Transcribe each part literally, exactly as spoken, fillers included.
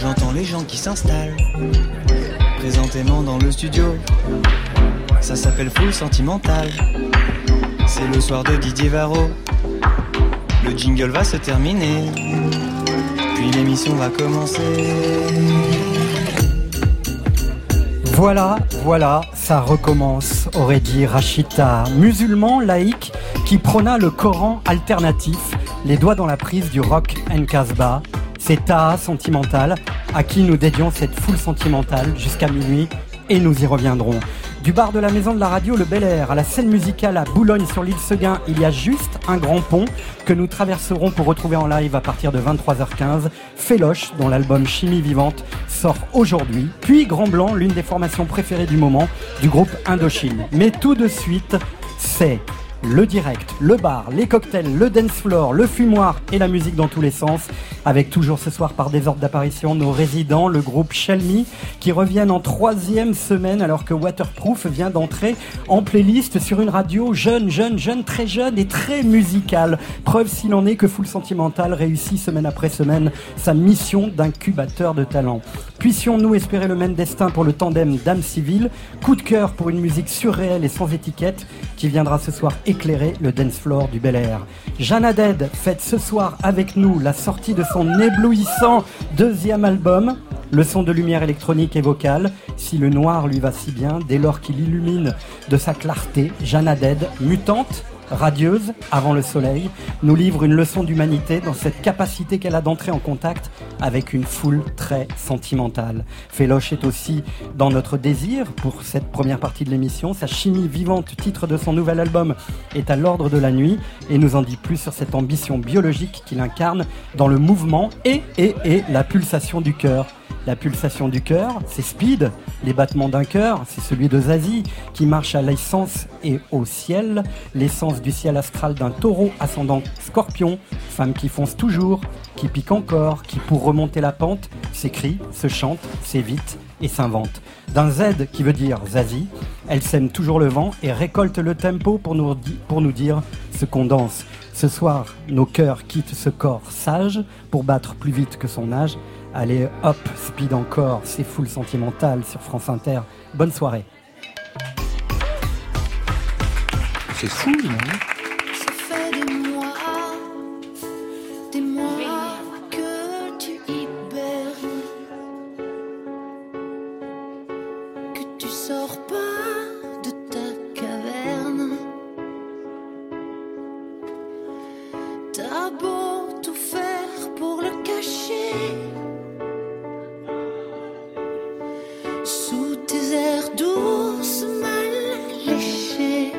J'entends les gens qui s'installent présentément dans le studio. Ça s'appelle Foule sentimentale. C'est le soir de Didier Varrod. Le jingle va se terminer, puis l'émission va commencer. Voilà, voilà, ça recommence, aurait dit Rachid Taha, musulman laïque qui prôna le Coran alternatif, les doigts dans la prise du rock and Casbah. C'est Taha sentimental à qui nous dédions cette foule sentimentale jusqu'à minuit et nous y reviendrons. Du bar de la Maison de la Radio, le Bel Air, à la scène musicale à Boulogne sur l'île Seguin, il y a juste un grand pont que nous traverserons pour retrouver en live à partir de vingt-trois heures quinze. Féloche, dont l'album Chimie Vivante sort aujourd'hui. Puis Grand Blanc, l'une des formations préférées du moment du groupe Indochine. Mais tout de suite, c'est le direct, le bar, les cocktails, le dance floor, le fumoir et la musique dans tous les sens. Avec toujours ce soir par désordre d'apparition nos résidents, le groupe Shelmi, qui reviennent en troisième semaine alors que Waterproof vient d'entrer en playlist sur une radio jeune, jeune, jeune, très jeune et très musicale. Preuve s'il en est que Foule Sentimentale réussit semaine après semaine sa mission d'incubateur de talent. Puissions-nous espérer le même destin pour le tandem Dame civile, coup de cœur pour une musique surréelle et sans étiquette qui viendra ce soir éclairer le dance floor du Bel Air. Jeanne Added fête ce soir avec nous la sortie de son éblouissant deuxième album, le son de lumière électronique et vocale. Si le noir lui va si bien, dès lors qu'il illumine de sa clarté, Jeanne Added, mutante, radieuse, avant le soleil, nous livre une leçon d'humanité dans cette capacité qu'elle a d'entrer en contact avec une foule très sentimentale. Féloche est aussi dans notre désir pour cette première partie de l'émission. Sa Chimie Vivante, titre de son nouvel album, est à l'ordre de la nuit et nous en dit plus sur cette ambition biologique qu'il incarne dans le mouvement et, et, et la pulsation du cœur. La pulsation du cœur, c'est Speed, les battements d'un cœur, c'est celui de Zazie qui marche à l'essence et au ciel, l'essence du ciel astral d'un taureau ascendant scorpion, femme qui fonce toujours, qui pique encore, qui pour remonter la pente, s'écrit, se chante, s'évite et s'invente. D'un Z qui veut dire Zazie, elle sème toujours le vent et récolte le tempo pour nous, pour nous dire ce qu'on danse. Ce soir, nos cœurs quittent ce corps sage pour battre plus vite que son âge. Allez, hop, speed encore, c'est Foule Sentimentale sur France Inter. Bonne soirée. C'est fou, non ? Ça fait des mois, des mois que tu hibernes, que tu sors pas de ta caverne. T'as beau tout faire pour le cacher. Douce, mal léchée.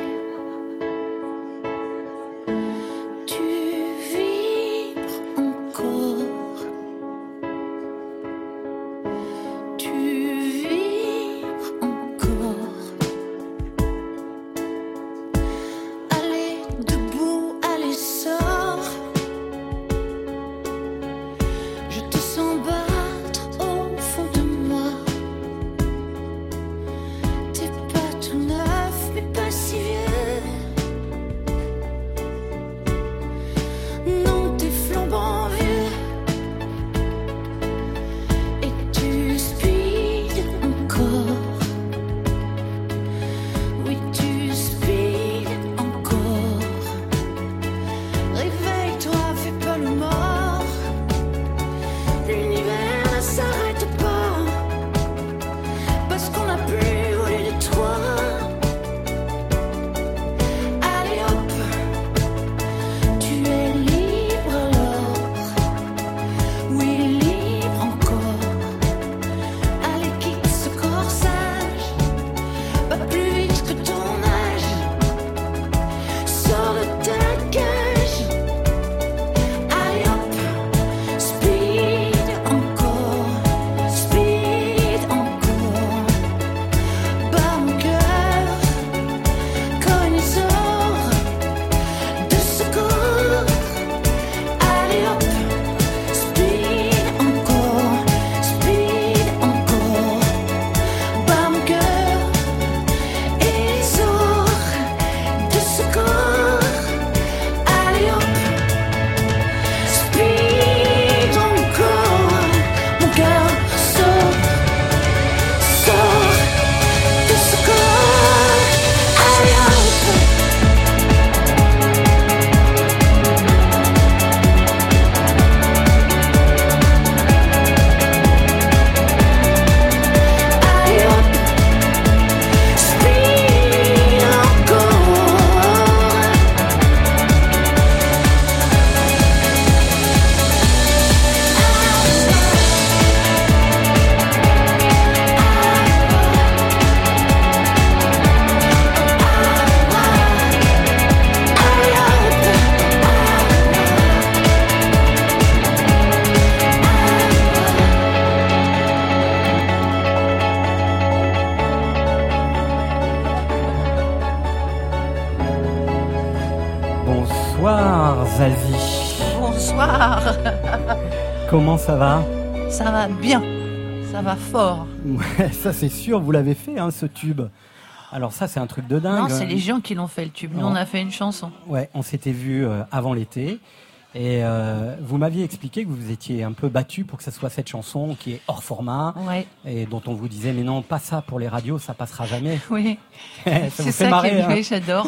Comment ça va ? Ça va bien, ça va fort. Ouais, ça c'est sûr, vous l'avez fait hein, ce tube. Alors ça c'est un truc de dingue. Non, c'est les gens qui l'ont fait le tube, nous on a fait une chanson. Ouais, on s'était vu avant l'été. Et euh, vous m'aviez expliqué que vous vous étiez un peu battu pour que ça soit cette chanson qui est hors format, ouais. Et dont on vous disait mais non, pas ça pour les radios, ça passera jamais. Oui, ça c'est ça marrer, qui est hein. J'adore.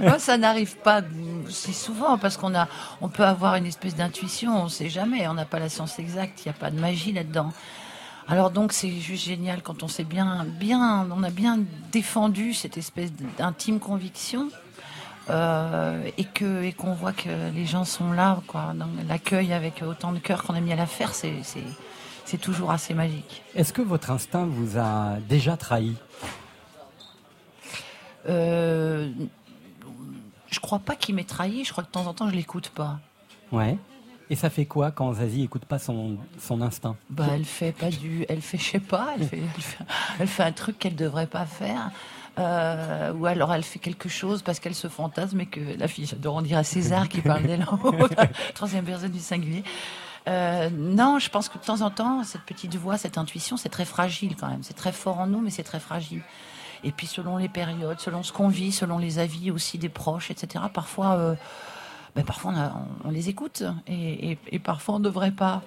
Moi, ça n'arrive pas si souvent parce qu'on a, on peut avoir une espèce d'intuition, on ne sait jamais, on n'a pas la science exacte, il n'y a pas de magie là-dedans. Alors donc c'est juste génial quand on s'est bien, bien, on a bien défendu cette espèce d'intime conviction. Euh, et que et qu'on voit que les gens sont là, quoi. Donc, l'accueil avec autant de cœur qu'on a mis à l'affaire, c'est c'est c'est toujours assez magique. Est-ce que votre instinct vous a déjà trahi ? euh, Je crois pas qu'il m'ait trahi. Je crois que de temps en temps, je l'écoute pas. Ouais. Et ça fait quoi quand Zazie écoute pas son son instinct ? Bah, elle fait pas du, elle fait je sais pas, elle fait elle fait, elle fait un truc qu'elle devrait pas faire. Euh, ou alors elle fait quelque chose parce qu'elle se fantasme et que la fille, j'adore en dire à César qui parle d'elle en haut, troisième personne du singulier. Euh, non, je pense que de temps en temps, cette petite voix, cette intuition, c'est très fragile quand même. C'est très fort en nous, mais c'est très fragile. Et puis selon les périodes, selon ce qu'on vit, selon les avis aussi des proches, et cetera. Parfois, euh, ben parfois on, a, on, on les écoute et, et, et parfois on ne devrait pas.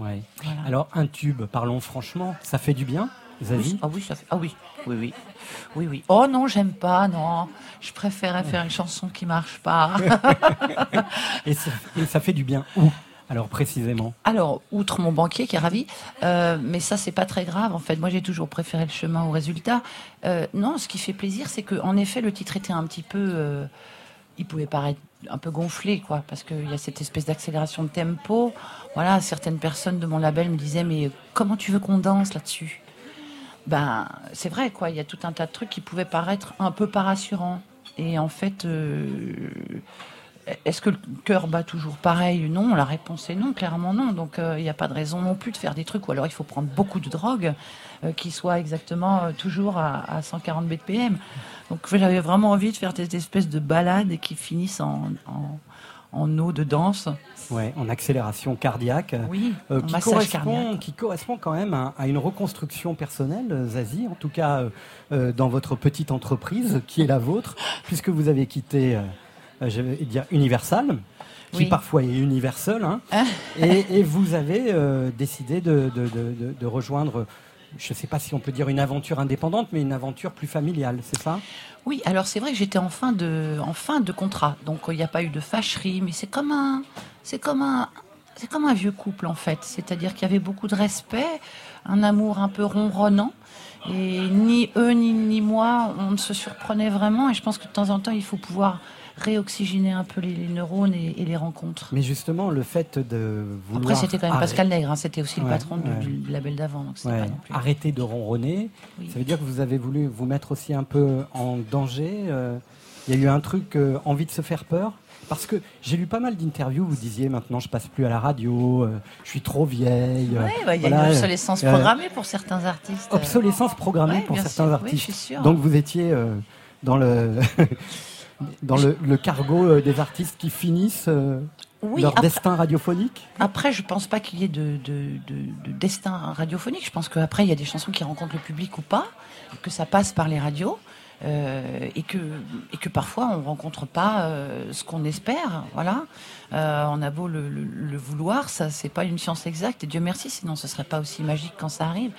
Ouais. Voilà. Alors un tube, parlons franchement, ça fait du bien ? Zazie ? Ah oui, ça fait... ah oui, oui, oui, oui, oui. Oh non, j'aime pas, non. Je préférais faire une chanson qui marche pas. et, ça, et ça fait du bien où ? Alors précisément. Alors outre mon banquier qui est ravi, euh, mais ça c'est pas très grave en fait. Moi j'ai toujours préféré le chemin au résultat. Euh, non, ce qui fait plaisir, c'est que en effet le titre était un petit peu, euh, il pouvait paraître un peu gonflé, quoi, parce qu'il y a cette espèce d'accélération de tempo. Voilà, certaines personnes de mon label me disaient mais comment tu veux qu'on danse là-dessus ? Ben, c'est vrai, quoi. Il y a tout un tas de trucs qui pouvaient paraître un peu pas rassurants. Et en fait, euh, est-ce que le cœur bat toujours pareil ? Non, la réponse est non, clairement non. Donc, il euh, n'y a pas de raison non plus de faire des trucs. Ou alors, il faut prendre beaucoup de drogue euh, qui soit exactement euh, toujours à, à cent quarante B P M. Donc, j'avais vraiment envie de faire des espèces de balades qui finissent en... en en eau de danse. Ouais, en accélération cardiaque. Oui, euh, qui, correspond, cardiaque. qui correspond quand même à, à une reconstruction personnelle, Zazie, en tout cas euh, dans votre petite entreprise qui est la vôtre, puisque vous avez quitté, euh, je vais dire, Universal, qui oui. parfois est universel, hein, et, et vous avez euh, décidé de, de, de, de rejoindre... Je ne sais pas si on peut dire une aventure indépendante, mais une aventure plus familiale, c'est ça ? Oui, alors c'est vrai que j'étais en fin de, en fin de contrat, donc il n'y a pas eu de fâcherie, mais c'est comme un, c'est comme un, c'est comme un vieux couple en fait, c'est-à-dire qu'il y avait beaucoup de respect, un amour un peu ronronnant, et ni eux ni, ni moi, on se surprenait vraiment, et je pense que de temps en temps, il faut pouvoir... réoxygéner un peu les, les neurones et, et les rencontres. Mais justement, le fait de vouloir... Après, c'était quand même arrêter. Pascal Nègre, hein, c'était aussi ouais, le patron ouais. du, du label d'avant. Donc ouais. pas non plus... Arrêter de ronronner, oui. ça veut dire que vous avez voulu vous mettre aussi un peu en danger. Il euh, y a eu un truc, euh, envie de se faire peur. Parce que j'ai lu pas mal d'interviews où vous disiez maintenant je passe plus à la radio, euh, je suis trop vieille. Oui, bah, il y a voilà, une obsolescence euh, programmée pour certains artistes. Obsolescence programmée ouais, pour certains sûr, artistes. Oui, je suis sûre. Donc vous étiez euh, dans le... Dans le, le cargo euh, des artistes qui finissent euh, oui, leur après, destin radiophonique ? Après, je ne pense pas qu'il y ait de, de, de, de destin radiophonique. Je pense qu'après, il y a des chansons qui rencontrent le public ou pas, que ça passe par les radios, euh, et, que, et que parfois, on ne rencontre pas euh, ce qu'on espère. Voilà. Euh, on a beau le, le, le vouloir, ça, c'est pas une science exacte, et Dieu merci, sinon ce ne serait pas aussi magique quand ça arrive.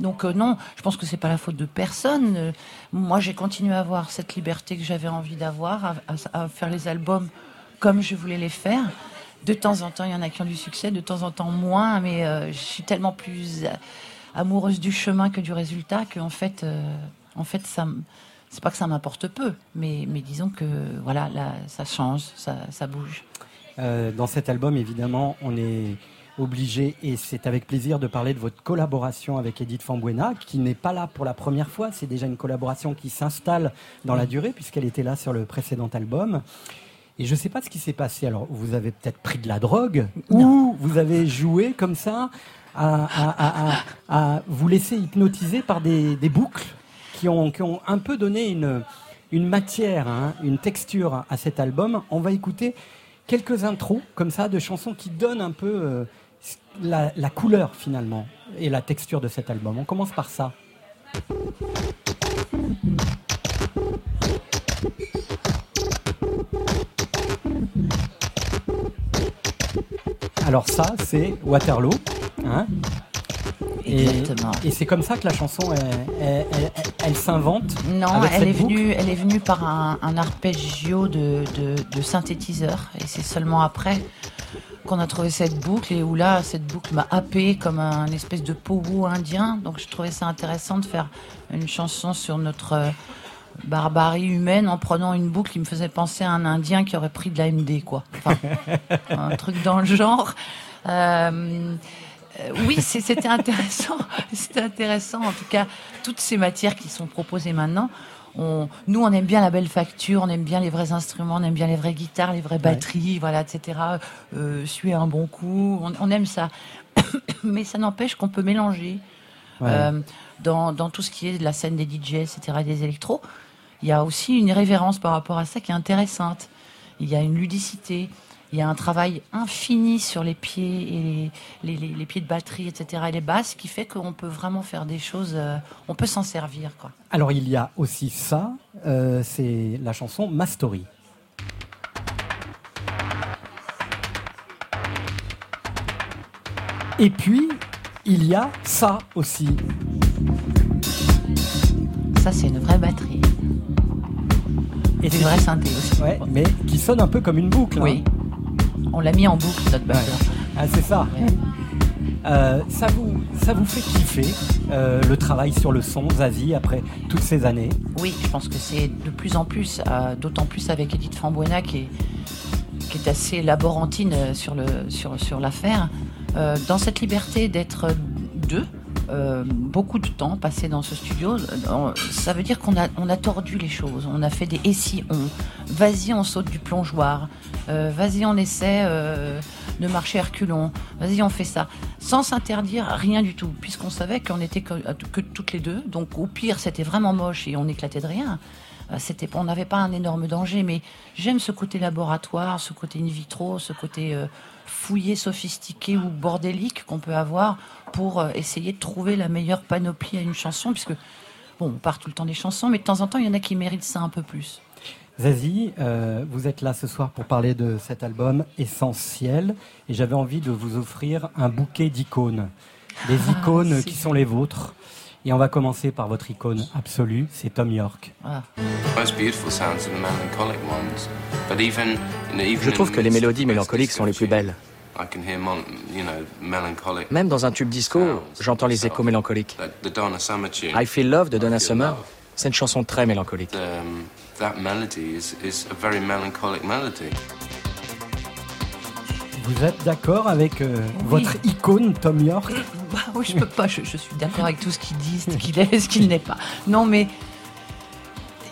Donc euh, non, je pense que c'est pas la faute de personne. Euh, moi, j'ai continué à avoir cette liberté que j'avais envie d'avoir, à, à, à faire les albums comme je voulais les faire. De temps en temps, il y en a qui ont du succès, de temps en temps moins, mais euh, je suis tellement plus amoureuse du chemin que du résultat que en fait, euh, en fait, ça, c'est pas que ça m'importe peu, mais, mais disons que voilà, là, ça change, ça, ça bouge. Euh, dans cet album, évidemment, on est obligé, et c'est avec plaisir de parler de votre collaboration avec Edith Fambuena, qui n'est pas là pour la première fois, c'est déjà une collaboration qui s'installe dans la durée, puisqu'elle était là sur le précédent album. Et je ne sais pas ce qui s'est passé, alors vous avez peut-être pris de la drogue, ou vous avez joué comme ça, à, à, à, à, à vous laisser hypnotiser par des, des boucles qui ont, qui ont un peu donné une, une matière, hein, une texture à cet album. On va écouter quelques intros, comme ça, de chansons qui donnent un peu... Euh, la, la couleur finalement et la texture de cet album. On commence par ça. Alors ça, c'est Waterloo. Hein ? Et, et c'est comme ça que la chanson, elle, elle, elle, elle s'invente. Non, avec elle, cette est venue, elle est venue par un, un arpeggio de, de, de synthétiseur. Et c'est seulement après qu'on a trouvé cette boucle. Et où là, cette boucle m'a happée comme un espèce de pow-wow indien. Donc je trouvais ça intéressant de faire une chanson sur notre barbarie humaine en prenant une boucle qui me faisait penser à un indien qui aurait pris de la M D, quoi. Enfin, un truc dans le genre. Euh... Euh, oui, c'est, c'était intéressant. C'était intéressant. En tout cas, toutes ces matières qui sont proposées maintenant, on, nous, on aime bien la belle facture, on aime bien les vrais instruments, on aime bien les vraies guitares, les vraies batteries, ouais. voilà, et cetera. Euh, suer un bon coup, on, on aime ça. Mais ça n'empêche qu'on peut mélanger ouais. euh, dans, dans tout ce qui est de la scène des D J, et cetera, des électros. Il y a aussi une révérence par rapport à ça qui est intéressante. Il y a une ludicité. Il y a un travail infini sur les pieds, et les, les, les pieds de batterie, et cetera, et les basses, qui fait qu'on peut vraiment faire des choses, euh, on peut s'en servir, quoi. Alors, il y a aussi ça, euh, c'est la chanson « Ma Story ». Et puis, il y a ça aussi. Ça, c'est une vraie batterie. Et c'est une vraie synthé aussi. Ouais, mais qui sonne un peu comme une boucle. Oui. Hein. On l'a mis en boucle, notre batteur. Ouais. Ah, c'est ça. Ouais. Euh, ça, vous, ça vous fait kiffer, euh, le travail sur le son, Zazie, après toutes ces années? Oui, je pense que c'est de plus en plus, euh, d'autant plus avec Edith Fambuena, qui est, qui est assez laborantine sur, le, sur, sur l'affaire. Euh, dans cette liberté d'être deux, euh, beaucoup de temps passé dans ce studio, ça veut dire qu'on a, on a tordu les choses. On a fait des « et si on ». Vas-y, on saute du plongeoir. Euh, vas-y, on essaie euh, de marcher à reculons. Vas-y, on fait ça. Sans s'interdire rien du tout, puisqu'on savait qu'on était que, que toutes les deux. Donc, au pire, c'était vraiment moche et on éclatait de rien. C'était, on n'avait pas un énorme danger, mais j'aime ce côté laboratoire, ce côté in vitro, ce côté euh, fouillé, sophistiqué ou bordélique qu'on peut avoir pour euh, essayer de trouver la meilleure panoplie à une chanson, puisque, bon, on part tout le temps des chansons, mais de temps en temps, il y en a qui méritent ça un peu plus. Zazie, euh, vous êtes là ce soir pour parler de cet album essentiel, et j'avais envie de vous offrir un bouquet d'icônes, des icônes ah, qui sont les vôtres. Et on va commencer par votre icône absolue, c'est Thom Yorke. Ah. Je trouve que les mélodies mélancoliques sont les plus belles. Même dans un tube disco, j'entends les échos mélancoliques. I Feel Love de Donna Summer, c'est une chanson très mélancolique. Vous êtes d'accord avec euh, oui. votre icône, Thom Yorke? Bah, oui, je peux pas. Je, je suis d'accord avec tout ce qu'il dit, ce qu'il est, ce qu'il n'est pas. Non, mais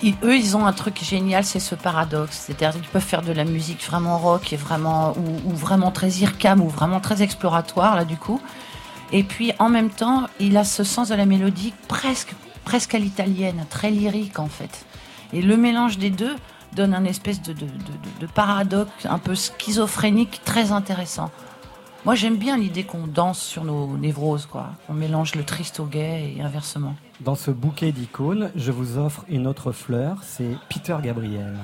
ils, eux, ils ont un truc génial, c'est ce paradoxe. C'est-à-dire qu'ils peuvent faire de la musique vraiment rock et vraiment ou, ou vraiment très I R C A M ou vraiment très exploratoire là du coup. Et puis en même temps, il a ce sens de la mélodie presque presque à l'italienne, très lyrique en fait. Et le mélange des deux donne un espèce de, de, de, de paradoxe un peu schizophrénique très intéressant. Moi, j'aime bien l'idée qu'on danse sur nos névroses, quoi. On mélange le triste au gai et inversement. Dans ce bouquet d'icônes, je vous offre une autre fleur, c'est Peter Gabriel.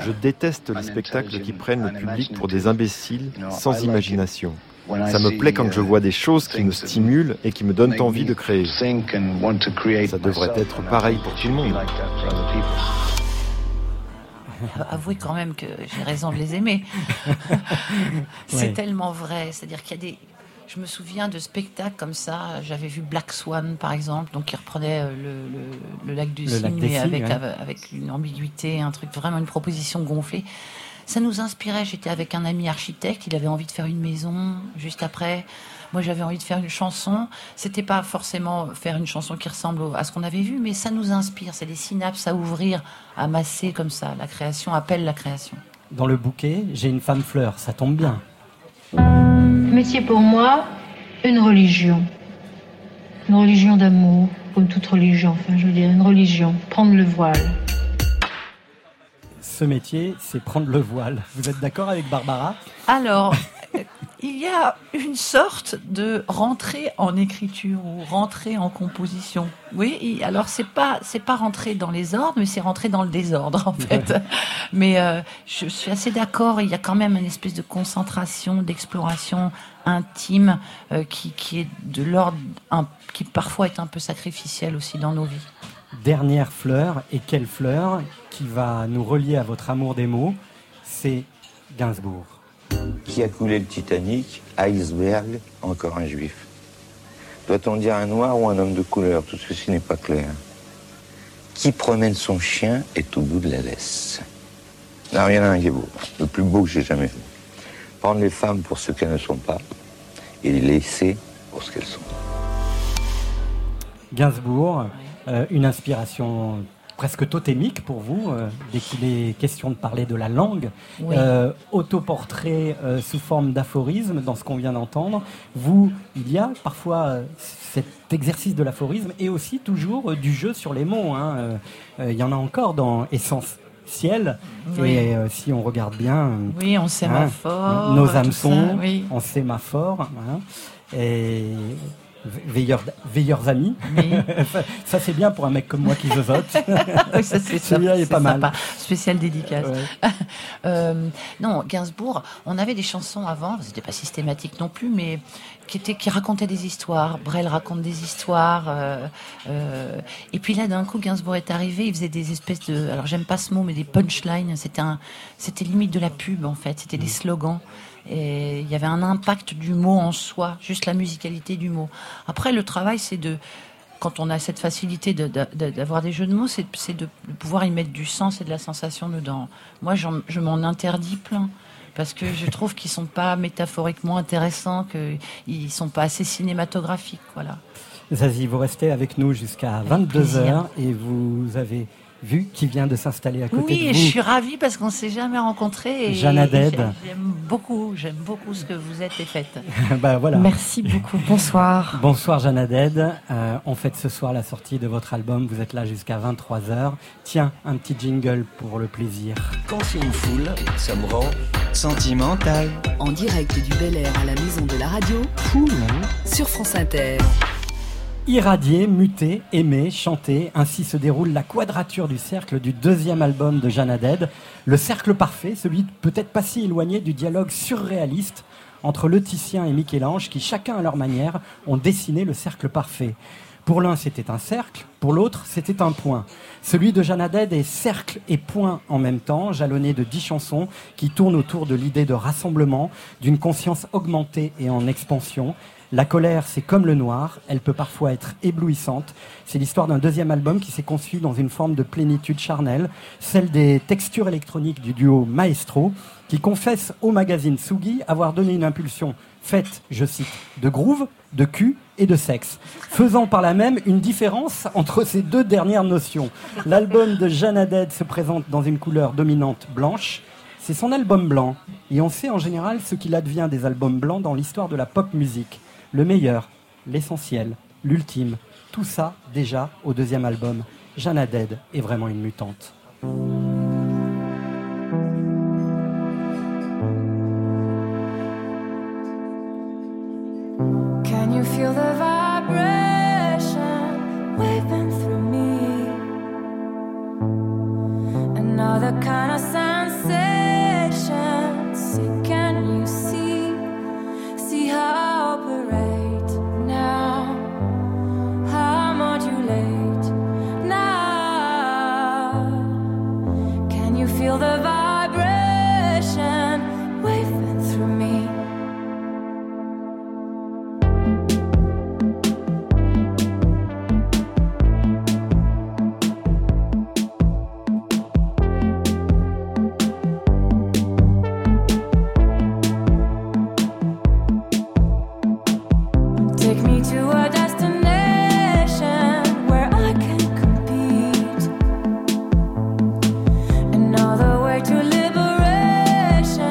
Je déteste les spectacles qui prennent le public pour des imbéciles sans imagination. Ça me plaît quand je vois des choses qui me stimulent et qui me donnent envie de créer. Ça devrait être pareil pour tout le monde. Avouez quand même que j'ai raison de les aimer. C'est ouais. tellement vrai. C'est-à-dire qu'il y a des... Je me souviens de spectacles comme ça. J'avais vu Black Swan, par exemple, donc qui reprenait le, le, le lac du Cygne, mais avec, ouais. avec une ambiguïté, un truc, vraiment une proposition gonflée. Ça nous inspirait. J'étais avec un ami architecte, il avait envie de faire une maison juste après. Moi, j'avais envie de faire une chanson. C'était pas forcément faire une chanson qui ressemble à ce qu'on avait vu, mais ça nous inspire. C'est des synapses à ouvrir, à masser comme ça. La création appelle la création. Dans le bouquet, j'ai une femme fleur. Ça tombe bien. Métier pour moi, une religion. Une religion d'amour, comme toute religion. Enfin, je veux dire, une religion. Prendre le voile. ce métier, c'est prendre le voile. Vous êtes d'accord avec Barbara ? Alors, il y a une sorte de rentrée en écriture ou rentrée en composition. Oui, alors c'est pas c'est pas rentrer dans les ordres, mais c'est rentrer dans le désordre en fait. Ouais. Mais euh, je suis assez d'accord. Il y a quand même une espèce de concentration, d'exploration intime euh, qui qui est de l'ordre, un, qui parfois est un peu sacrificielle aussi dans nos vies. Dernière fleur, et quelle fleur qui va nous relier à votre amour des mots, c'est Gainsbourg. Qui a coulé le Titanic, iceberg, encore un juif. Doit-on dire un noir ou un homme de couleur? Tout ceci n'est pas clair. Qui promène son chien est au bout de la laisse. Alors il y en a un qui est beau, le plus beau que j'ai jamais vu. Prendre les femmes pour ce qu'elles ne sont pas et les laisser pour ce qu'elles sont. Gainsbourg, euh, une inspiration presque totémique pour vous, euh, dès qu'il est question de parler de la langue. Oui. Euh, autoportrait euh, sous forme d'aphorisme, dans ce qu'on vient d'entendre. Vous, il y a parfois euh, cet exercice de l'aphorisme et aussi toujours euh, du jeu sur les mots. Hein. Euh, euh, y en a encore dans Essence. Ciel, oui. Et euh, si on regarde bien, oui, on sémaphore, hein, nos hameçons, oui. On sémaphore, hein, et veilleurs, veilleurs amis. Oui. ça, ça c'est bien pour un mec comme moi qui zozote. Oui, ça c'est celui-là est, est pas sympa. Mal. Spécial dédicace. Ouais. euh, non, Gainsbourg, on avait des chansons avant, c'était pas systématique non plus, mais qui était qui racontait des histoires. Brel raconte des histoires. Euh, euh, et puis là, d'un coup, Gainsbourg est arrivé. Il faisait des espèces de, alors j'aime pas ce mot, mais des punchlines. C'était un, c'était limite de la pub en fait. C'était des slogans. Et il y avait un impact du mot en soi, juste la musicalité du mot. Après, le travail, c'est de, quand on a cette facilité de, de, de, d'avoir des jeux de mots, c'est, c'est de, de pouvoir y mettre du sens et de la sensation dedans. Moi, j'en, je m'en interdis plein. Parce que je trouve qu'ils sont pas métaphoriquement intéressants, qu'ils sont pas assez cinématographiques, voilà. Zazie, vous restez avec nous jusqu'à vingt-deux heures et vous avez vu qui vient de s'installer à côté oui, de vous. Oui, je suis ravie parce qu'on s'est jamais rencontrés. Et Jeanne Added. J'aime, j'aime beaucoup, j'aime beaucoup ce que vous êtes et faites. Ben voilà. Merci beaucoup. Bonsoir. Bonsoir Jeanne Added. Euh, on fête ce soir la sortie de votre album. Vous êtes là jusqu'à vingt-trois heures. Tiens, un petit jingle pour le plaisir. Quand c'est une foule, ça me rend sentimental. En direct du Bel Air à la Maison de la Radio, Foule sur France Inter. Irradié, muté, aimé, chanté, ainsi se déroule la quadrature du cercle du deuxième album de Jeanne Added. Le cercle parfait, celui peut-être pas si éloigné du dialogue surréaliste entre le Titien et Michel-Ange qui, chacun à leur manière, ont dessiné le cercle parfait. Pour l'un, c'était un cercle, pour l'autre, c'était un point. Celui de Jeanne Added est cercle et point en même temps, jalonné de dix chansons qui tournent autour de l'idée de rassemblement, d'une conscience augmentée et en expansion. La colère, c'est comme le noir, elle peut parfois être éblouissante. C'est l'histoire d'un deuxième album qui s'est conçu dans une forme de plénitude charnelle, celle des textures électroniques du duo Maestro, qui confesse au magazine Tsugi avoir donné une impulsion faite, je cite, de groove, de cul et de sexe, faisant par là même une différence entre ces deux dernières notions. L'album de Jeanne Added se présente dans une couleur dominante blanche. C'est son album blanc, et on sait en général ce qu'il advient des albums blancs dans l'histoire de la pop musique. Le meilleur, l'essentiel, l'ultime, tout ça déjà au deuxième album. Jeanne Added est vraiment une mutante. Can you feel the vibration waving through me? Another kind of sensation, see, can you see? See how the vibration waving through me. Take me to a destination where I can compete. Another way to liberation.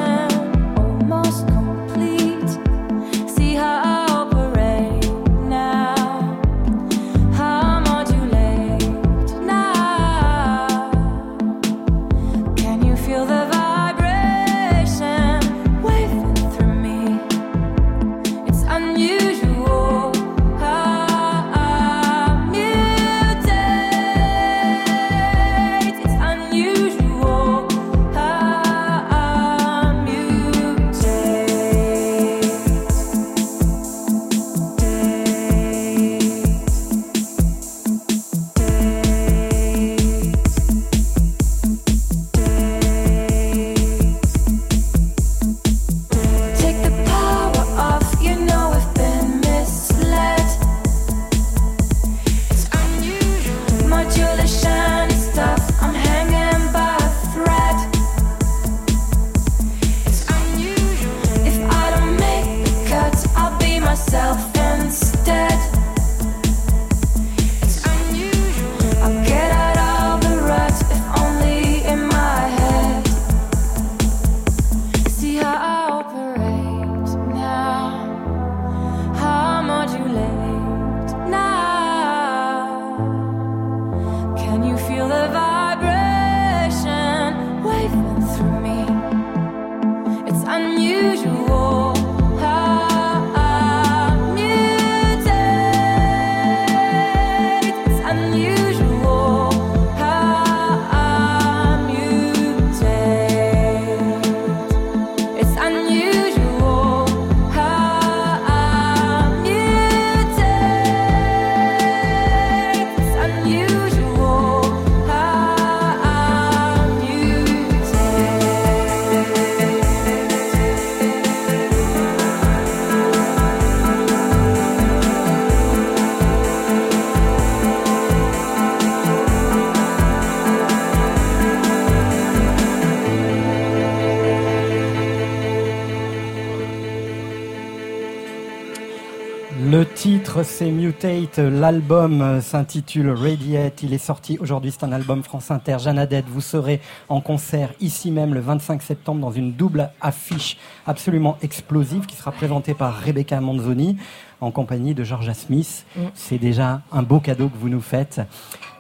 Le titre, c'est Mutate. L'album s'intitule Radiate. Il est sorti aujourd'hui. C'est un album France Inter. Jeanne Added, vous serez en concert ici même le vingt-cinq septembre dans une double affiche absolument explosive qui sera présentée par Rebecca Manzoni en compagnie de Georgia Smith. Mm. C'est déjà un beau cadeau que vous nous faites.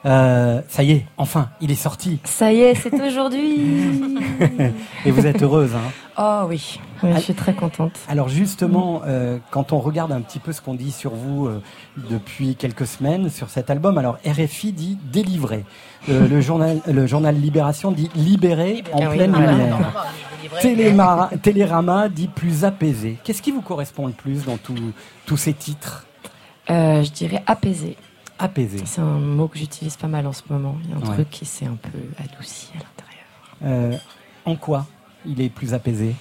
Euh, ça y est, enfin, il est sorti. Ça y est, c'est aujourd'hui. Et vous êtes heureuse, hein ? Oh oui, oui, je suis très contente. Alors justement, euh, quand on regarde un petit peu ce qu'on dit sur vous euh, depuis quelques semaines sur cet album, alors R F I dit « délivré euh, ». Le journal, le journal Libération dit « libéré en ah, pleine oui, lumière voilà. ». Télérama, Télérama dit « plus apaisé ». Qu'est-ce qui vous correspond le plus dans tout, tous ces titres ? euh, Je dirais « apaisé ». Apaisé. C'est un mot que j'utilise pas mal en ce moment. Il y a un ouais. truc qui s'est un peu adouci à l'intérieur. Euh, en quoi il est plus apaisé,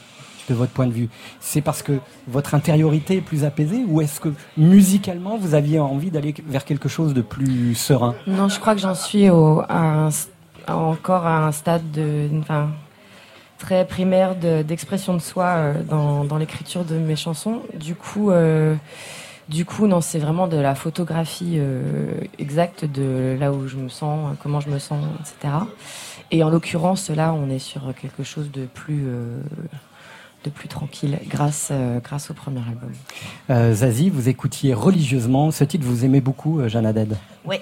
de votre point de vue? C'est parce que votre intériorité est plus apaisée ou est-ce que musicalement, vous aviez envie d'aller vers quelque chose de plus serein? Non, je crois que j'en suis au, à un, à encore à un stade de, enfin, très primaire de, d'expression de soi euh, dans, dans l'écriture de mes chansons. Du coup... Euh, Du coup, non, c'est vraiment de la photographie euh, exacte de là où je me sens, comment je me sens, et cetera. Et en l'occurrence, là, on est sur quelque chose de plus, euh, de plus tranquille grâce, euh, grâce au premier album. Euh, Zazie, vous écoutiez religieusement. Ce titre, vous aimez beaucoup, euh, Jeanne Added ? Oui.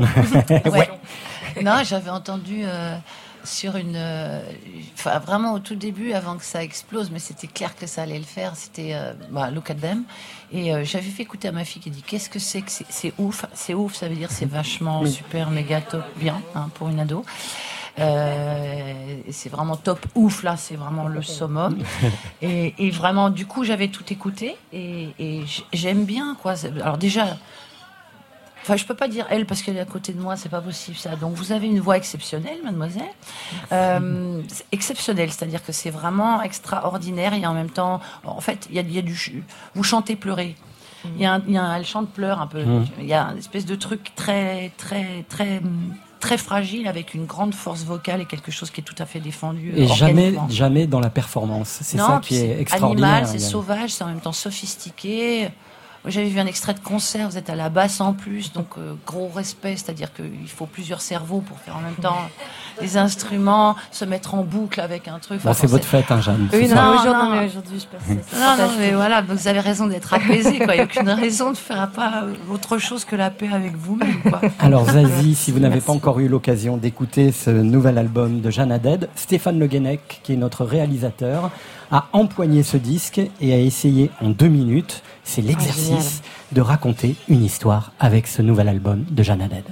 ouais. Non, j'avais entendu... Euh... Sur une, euh, enfin vraiment au tout début, avant que ça explose, mais c'était clair que ça allait le faire. C'était euh, bah, Look at Them, et euh, j'avais fait écouter à ma fille qui dit qu'est-ce que c'est que c'est, c'est ouf, c'est ouf, ça veut dire c'est vachement super méga top bien hein, pour une ado. Euh, c'est vraiment top ouf là, c'est vraiment le summum. Et, et vraiment, du coup, j'avais tout écouté et, et j'aime bien quoi. Alors déjà. Enfin, je peux pas dire elle parce qu'elle est à côté de moi, c'est pas possible ça. Donc, vous avez une voix exceptionnelle, mademoiselle. Euh, c'est exceptionnelle, c'est-à-dire que c'est vraiment extraordinaire et en même temps, en fait, il y a, y a du, vous chantez pleurer. Il y a, il y a, elle chante pleure un peu. Il y a une espèce de truc très, très, très. très fragile, avec une grande force vocale et quelque chose qui est tout à fait défendu. Et jamais, jamais dans la performance. C'est non, ça qui est extraordinaire. Animal, c'est sauvage, c'est en même temps sophistiqué. J'avais vu un extrait de concert, vous êtes à la basse en plus, donc euh, gros respect, c'est-à-dire qu'il faut plusieurs cerveaux pour faire en même temps des instruments, se mettre en boucle avec un truc. Bon, enfin, c'est votre fête, hein, Jeanne. Oui, non, non, non, mais aujourd'hui, je passe. Non, non, mais voilà, vous avez raison d'être apaisée, quoi. Il n'y a aucune raison de faire pas autre chose que la paix avec vous-même, quoi. Alors, Zazie, si vous n'avez Merci. pas encore eu l'occasion d'écouter ce nouvel album de Jeanne Added, Stéphane Le Guenec, qui est notre réalisateur, a empoigné ce disque et a essayé en deux minutes, c'est l'exercice oh, de raconter une histoire avec ce nouvel album de Jeanne Added.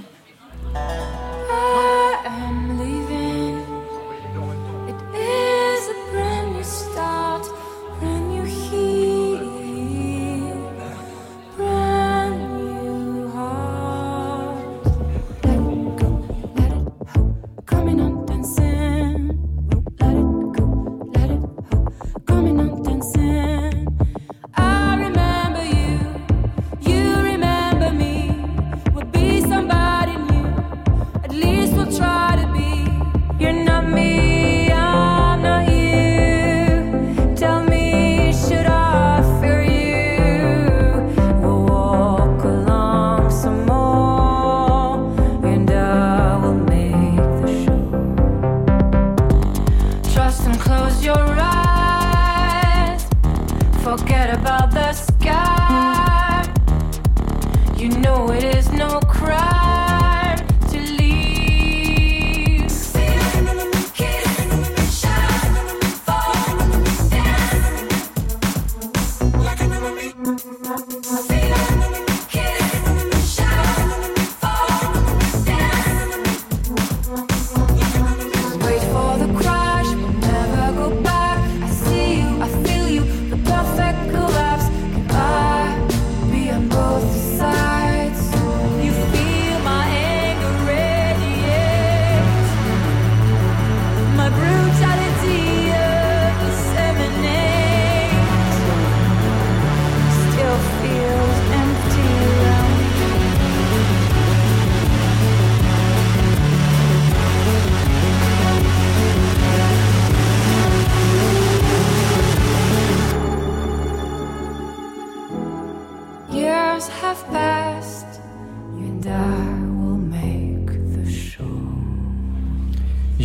Both sides, you feel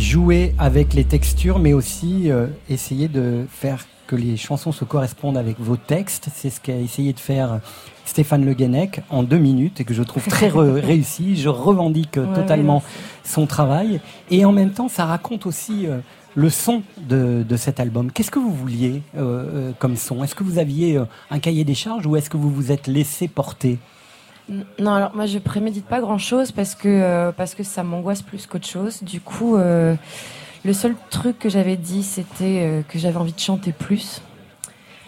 jouer avec les textures, mais aussi euh, essayer de faire que les chansons se correspondent avec vos textes. C'est ce qu'a essayé de faire Stéphane Le Guenec en deux minutes et que je trouve très re- réussi. Je revendique ouais, totalement ouais, son travail. Et en même temps, ça raconte aussi euh, le son de, de cet album. Qu'est-ce que vous vouliez euh, euh, comme son ? Est-ce que vous aviez euh, un cahier des charges ou est-ce que vous vous êtes laissé porter ? Non, alors moi je prémédite pas grand-chose parce que euh, parce que ça m'angoisse plus qu'autre chose. Du coup, euh, le seul truc que j'avais dit, c'était euh, que j'avais envie de chanter plus,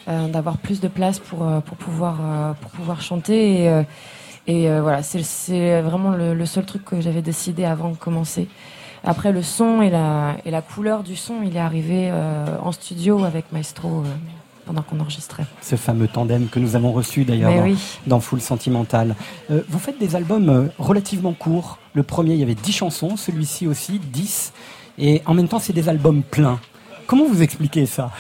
euh, d'avoir plus de place pour euh, pour pouvoir euh, pour pouvoir chanter et euh, et euh, voilà, c'est c'est vraiment le, le seul truc que j'avais décidé avant de commencer. Après, le son et la et la couleur du son, il est arrivé euh, en studio avec Maestro. Euh, pendant qu'on enregistrait. Ce fameux tandem que nous avons reçu d'ailleurs dans, oui. dans Foule sentimentale. Euh, vous faites des albums relativement courts. Le premier, il y avait dix chansons, celui-ci aussi, dix. Et en même temps, c'est des albums pleins. Comment vous expliquez ça ?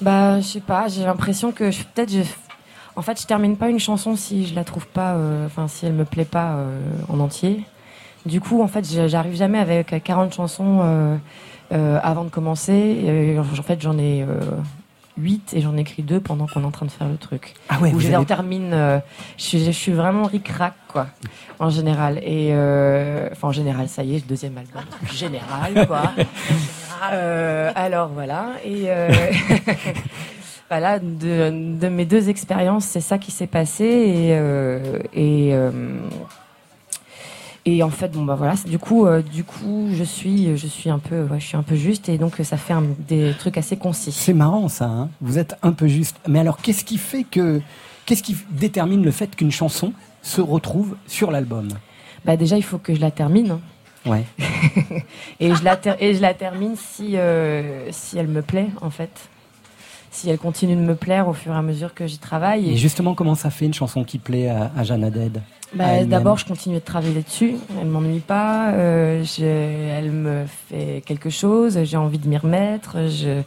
Bah, je sais pas, j'ai l'impression que je, peut-être... Je, en fait, je termine pas une chanson si je la trouve pas... Enfin, euh, si elle me plaît pas euh, en entier. Du coup, en fait, j'arrive jamais avec quarante chansons euh, euh, avant de commencer. Et, en fait, j'en ai... Euh, huit et j'en écris deux pendant qu'on est en train de faire le truc. Ah ouais, où je les avez... termine. Euh, je, suis, je suis vraiment ric-rac quoi, en général. Et euh, enfin en général, ça y est, deuxième album. Général quoi. euh, alors voilà et euh, voilà de, de mes deux expériences, c'est ça qui s'est passé et euh, et euh, et en fait bon bah voilà du coup euh, du coup je suis je suis un peu ouais, je suis un peu juste et donc ça fait un, des trucs assez concis. C'est marrant ça hein, vous êtes un peu juste. Mais alors qu'est-ce qui fait que qu'est-ce qui détermine le fait qu'une chanson se retrouve sur l'album ? Bah déjà il faut que je la termine. Ouais. et je la ter- et je la termine si euh, si elle me plaît en fait. Si elle continue de me plaire au fur et à mesure que j'y travaille. Et, et justement, comment ça fait une chanson qui plaît à, à Jeanne Added ? Bah, d'abord, je continue de travailler dessus. Elle m'ennuie pas. Euh, je, elle me fait quelque chose. J'ai envie de m'y remettre. Je,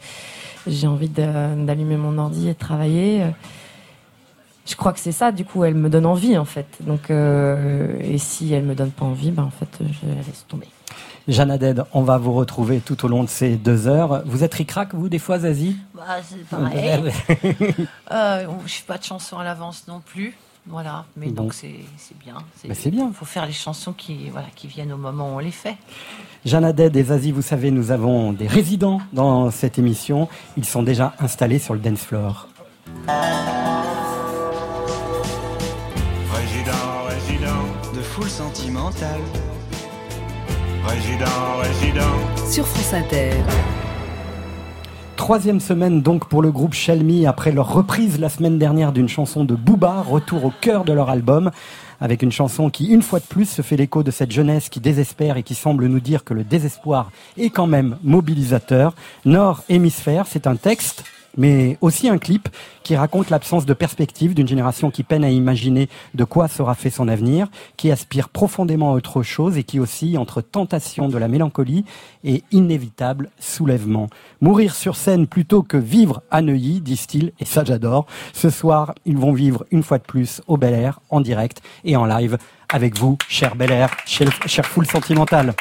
j'ai envie de, d'allumer mon ordi et de travailler. Je crois que c'est ça. Du coup, elle me donne envie, en fait. Donc, euh, et si elle me donne pas envie, bah, en fait, je la laisse tomber. Jeanne Added, on va vous retrouver tout au long de ces deux heures. Vous êtes ric-rac, vous, des fois, Zazie ? Bah, c'est pareil. euh, je ne fais pas de chansons à l'avance non plus. Voilà, mais bon. donc c'est, c'est bien. C'est, bah c'est bien. Il faut faire les chansons qui, voilà, qui viennent au moment où on les fait. Jeanne Added et Zazie, vous savez, nous avons des résidents dans cette émission. Ils sont déjà installés sur le dance floor. Résident, résident de Foule sentimentale. Résident, résident. Sur France Inter. Troisième semaine donc pour le groupe Shelmi après leur reprise la semaine dernière d'une chanson de Booba, retour au cœur de leur album, avec une chanson qui une fois de plus se fait l'écho de cette jeunesse qui désespère et qui semble nous dire que le désespoir est quand même mobilisateur. Nord Hémisphère, c'est un texte mais aussi un clip qui raconte l'absence de perspective d'une génération qui peine à imaginer de quoi sera fait son avenir, qui aspire profondément à autre chose et qui oscille entre tentation de la mélancolie et inévitable soulèvement. Mourir sur scène plutôt que vivre à Neuilly, disent-ils, et ça j'adore. Ce soir, ils vont vivre une fois de plus au Bel Air, en direct et en live, avec vous, cher Bel Air, chère cher Foule sentimentale.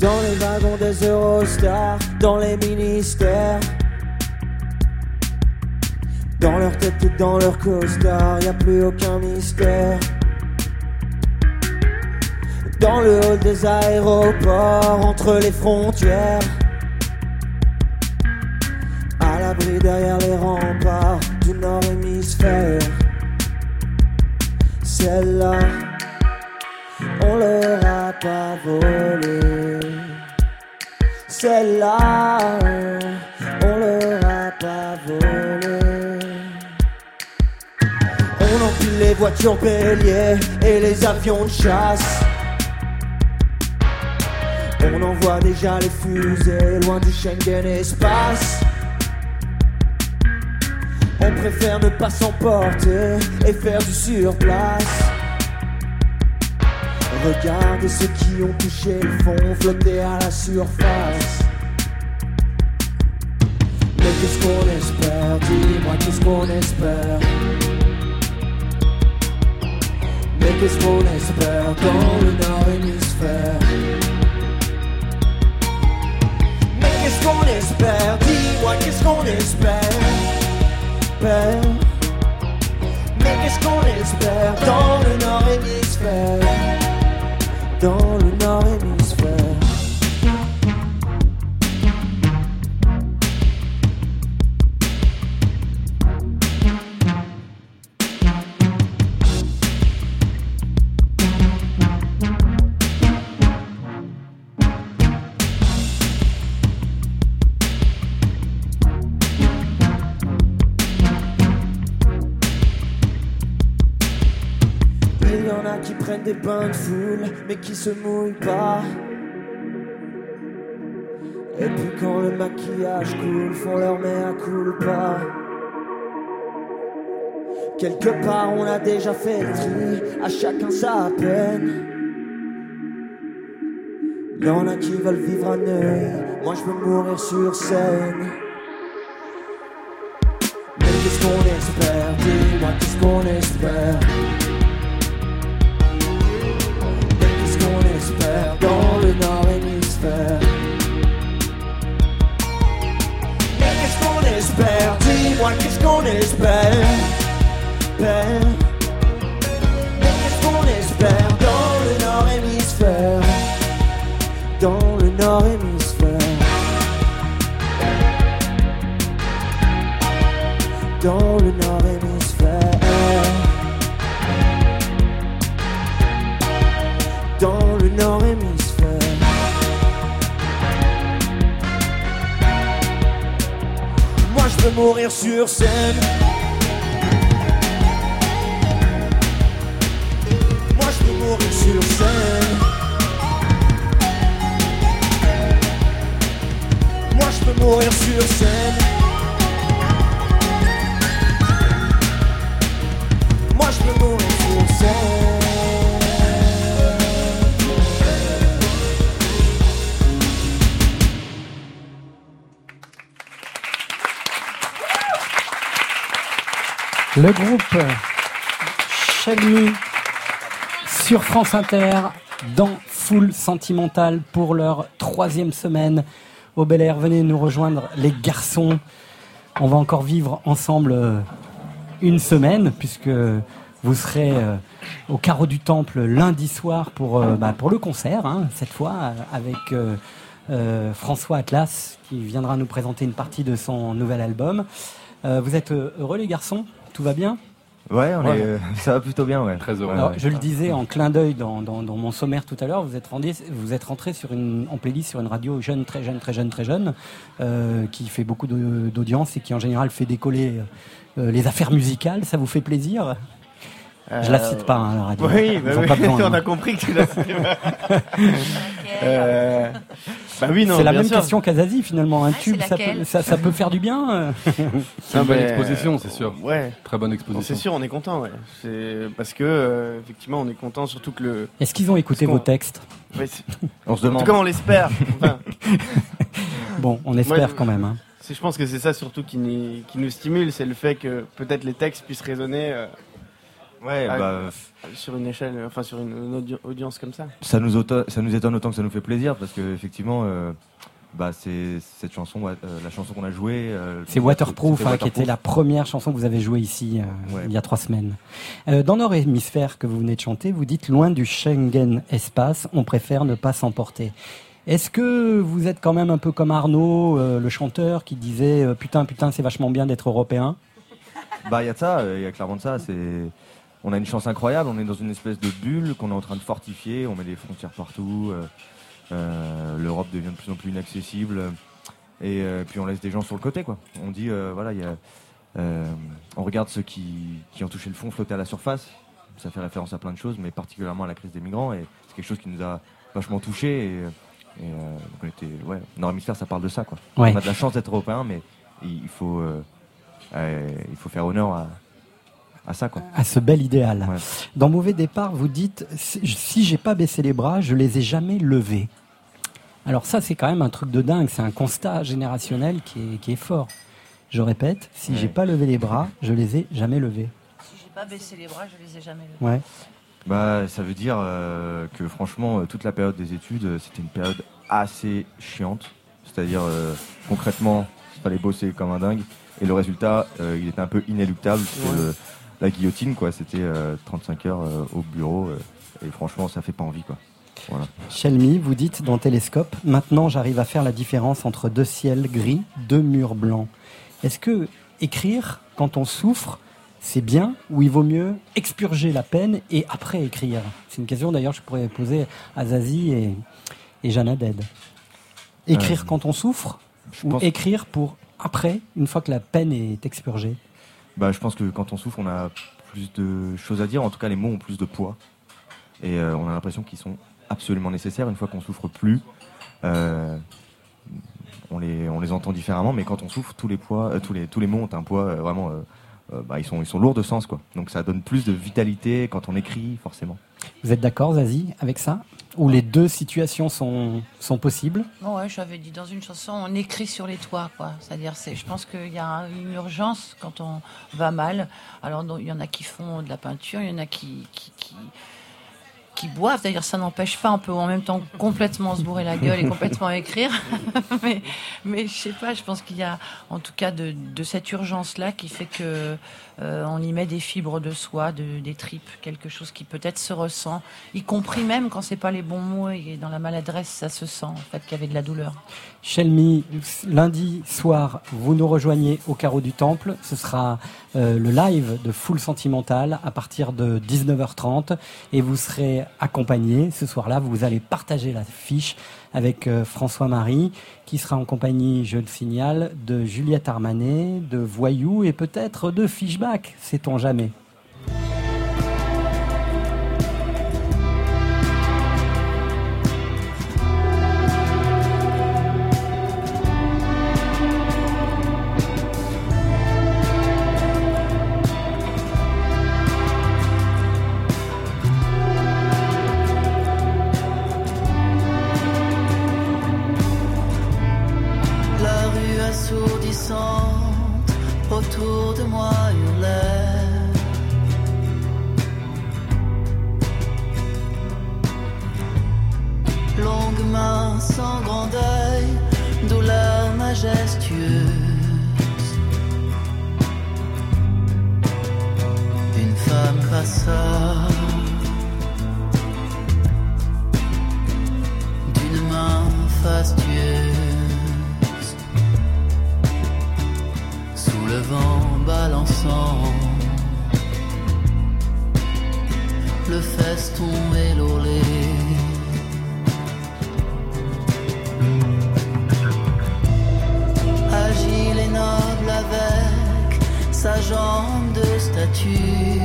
Dans les wagons des Eurostars, dans les ministères, dans leur tête et dans leur costard, y'a plus aucun mystère. Dans le hall des aéroports, entre les frontières, à l'abri derrière les remparts du nord hémisphère. Celle-là, on l'aura pas volé. Celle-là, on l'aura pas volé. On empile les voitures béliers et les avions de chasse. On envoie déjà les fusées loin du Schengen espace. On préfère ne pas s'emporter et faire du surplace. Regarde ceux qui ont touché le fond flotter à la surface. Mais qu'est-ce qu'on espère? Dis-moi qu'est-ce qu'on espère? Mais qu'est-ce qu'on espère dans le nord hémisphère? Mais qu'est-ce qu'on espère? Dis-moi qu'est-ce qu'on espère? Père. Mais qu'est-ce qu'on espère dans le nord hémisphère? Dans le nord hémisphère. Il y en a qui prennent des bains de foule mais qui se mouillent pas. Et puis quand le maquillage coule, font leur mea culpa. Quelque part on a déjà fait le tri, à chacun sa peine. Il y en a qui veulent vivre à Neuil, moi je veux mourir sur scène. Mais qu'est-ce qu'on espère? Dis-moi qu'est-ce qu'on espère? Dans le nord hémisphère. Mais qu'est-ce qu'on espère? Dis-moi qu'est-ce qu'on espère? Père. Mais qu'est-ce qu'on espère dans le nord hémisphère? Dans le nord hémisphère. Dans le nord hémisphère. Dans le nord hémisphère. Moi je veux mourir sur scène. Moi je veux mourir sur scène. Moi je veux mourir sur scène. Moi je veux mourir sur scène. Le groupe Shelmi sur France Inter dans Foule sentimentale pour leur troisième semaine au Bel Air. Venez nous rejoindre les garçons. On va encore vivre ensemble une semaine puisque vous serez au Carreau du Temple lundi soir pour, bah, pour le concert, hein, cette fois avec euh, euh, François Atlas qui viendra nous présenter une partie de son nouvel album. Euh, vous êtes heureux les garçons? Tout va bien? Ouais, on ouais. Est, euh, ça va plutôt bien, ouais. Très heureux. Alors, ouais. Je le disais en clin d'œil dans, dans, dans mon sommaire tout à l'heure, vous êtes rentré, vous êtes rentré sur une, en playlist sur une radio jeune, très jeune, très jeune, très jeune, euh, qui fait beaucoup de, d'audience et qui en général fait décoller euh, les affaires musicales. Ça vous fait plaisir? euh, Je la cite pas, hein, la radio. Oui, bah oui. Pas besoin, on a compris que tu la cites pas. euh... Bah oui, non, c'est la même sûr. Question qu'à Zazie finalement. Un ah, tube, ça peut, ça, ça peut faire du bien. C'est une bonne exposition, c'est sûr. Ouais. Très bonne exposition. C'est sûr, on est content. Ouais. C'est parce que euh, effectivement, on est content, surtout que le. Est-ce qu'ils ont écouté vos textes? Oui, on se demande. En tout cas, on l'espère. Enfin... Bon, on espère ouais, quand même. Hein. Je pense que c'est ça surtout qui nous, qui nous stimule, c'est le fait que peut-être les textes puissent résonner. Euh... Ouais, ah, bah, sur une échelle, enfin sur une, une audi- audience comme ça. Ça nous, auto- ça nous étonne autant que ça nous fait plaisir parce que effectivement, euh, bah c'est cette chanson, euh, la chanson qu'on a jouée. Euh, c'est Waterproof, hein, Waterproof, qui était la première chanson que vous avez jouée ici euh, ouais. Il y a trois semaines. Euh, dans Nord Hémisphère que vous venez de chanter, vous dites loin du Schengen espace, on préfère ne pas s'emporter. Est-ce que vous êtes quand même un peu comme Arnaud, euh, le chanteur, qui disait euh, putain putain c'est vachement bien d'être européen? Bah il y a de ça, il y a clairement de ça. C'est On a une chance incroyable, on est dans une espèce de bulle qu'on est en train de fortifier, on met des frontières partout, euh, euh, l'Europe devient de plus en plus inaccessible, et euh, puis on laisse des gens sur le côté, quoi. On dit, euh, voilà, y a, euh, on regarde ceux qui, qui ont touché le fond flotter à la surface, ça fait référence à plein de choses, mais particulièrement à la crise des migrants, et c'est quelque chose qui nous a vachement touchés, et, et euh, donc on était, ouais, Nord Hémisphère, ça parle de ça, quoi. Ouais. On a de la chance d'être européen, mais il faut, euh, euh, il faut faire honneur à... à ça, quoi. À ce bel idéal. Ouais. Dans Mauvais Départ, vous dites, si j'ai pas baissé les bras, je les ai jamais levés. Alors ça, c'est quand même un truc de dingue. C'est un constat générationnel qui est, qui est fort. Je répète, si ouais. j'ai pas levé les bras, je les ai jamais levés. Si j'ai pas baissé les bras, je les ai jamais levés. Ouais. Bah, ça veut dire euh, que franchement, toute la période des études, c'était une période assez chiante. C'est-à-dire, euh, concrètement, il fallait bosser comme un dingue. Et le résultat, euh, il était un peu inéluctable. C'était ouais. la guillotine, quoi. C'était euh, trente-cinq heures euh, au bureau. Euh, et franchement, ça fait pas envie, quoi. Voilà. Shelmi, vous dites dans Télescope, maintenant j'arrive à faire la différence entre deux ciels gris, deux murs blancs. Est-ce que écrire quand on souffre, c'est bien, ou il vaut mieux expurger la peine et après écrire? C'est une question d'ailleurs que je pourrais poser à Zazie et, et Jeanne Added. Écrire euh, quand on souffre, ou pense... écrire pour après, une fois que la peine est expurgée? Bah, je pense que quand on souffre, on a plus de choses à dire. En tout cas, les mots ont plus de poids. Et euh, on a l'impression qu'ils sont absolument nécessaires. Une fois qu'on souffre plus, euh, on les on les entend différemment, mais quand on souffre, tous les poids euh, tous les tous les mots ont un poids euh, vraiment euh, bah, ils sont ils sont lourds de sens, quoi. Donc ça donne plus de vitalité quand on écrit, forcément. Vous êtes d'accord, Zazie, avec ça, où les deux situations sont sont possibles? Bon, ouais, j'avais dit dans une chanson, on écrit sur les toits, quoi. C'est-à-dire, c'est, je pense qu'il y a une urgence quand on va mal. Alors il y en a qui font de la peinture, il y en a qui qui, qui qui boivent, d'ailleurs ça n'empêche pas, on peut en même temps complètement se bourrer la gueule et complètement écrire, mais, mais je sais pas, je pense qu'il y a en tout cas de, de cette urgence-là qui fait que euh, on y met des fibres de soi, de, des tripes, quelque chose qui peut-être se ressent, y compris même quand c'est pas les bons mots et dans la maladresse, ça se sent en fait qu'il y avait de la douleur. Shelmi, lundi soir, vous nous rejoignez au Carreau du Temple, ce sera euh, le live de Foule sentimentale à partir de dix-neuf heures trente et vous serez accompagné. Ce soir-là, vous allez partager la fiche avec euh, François-Marie, qui sera en compagnie, je le signale, de Juliette Armanet, de Voyou et peut-être de Fishback, sait-on jamais. Autour de moi hurlait. Longue main sans grand deuil, douleur majestueuse. Une femme passa d'une main fastueuse. Le vent balançant, le feston et l'olé. Agile et noble avec sa jambe de statue,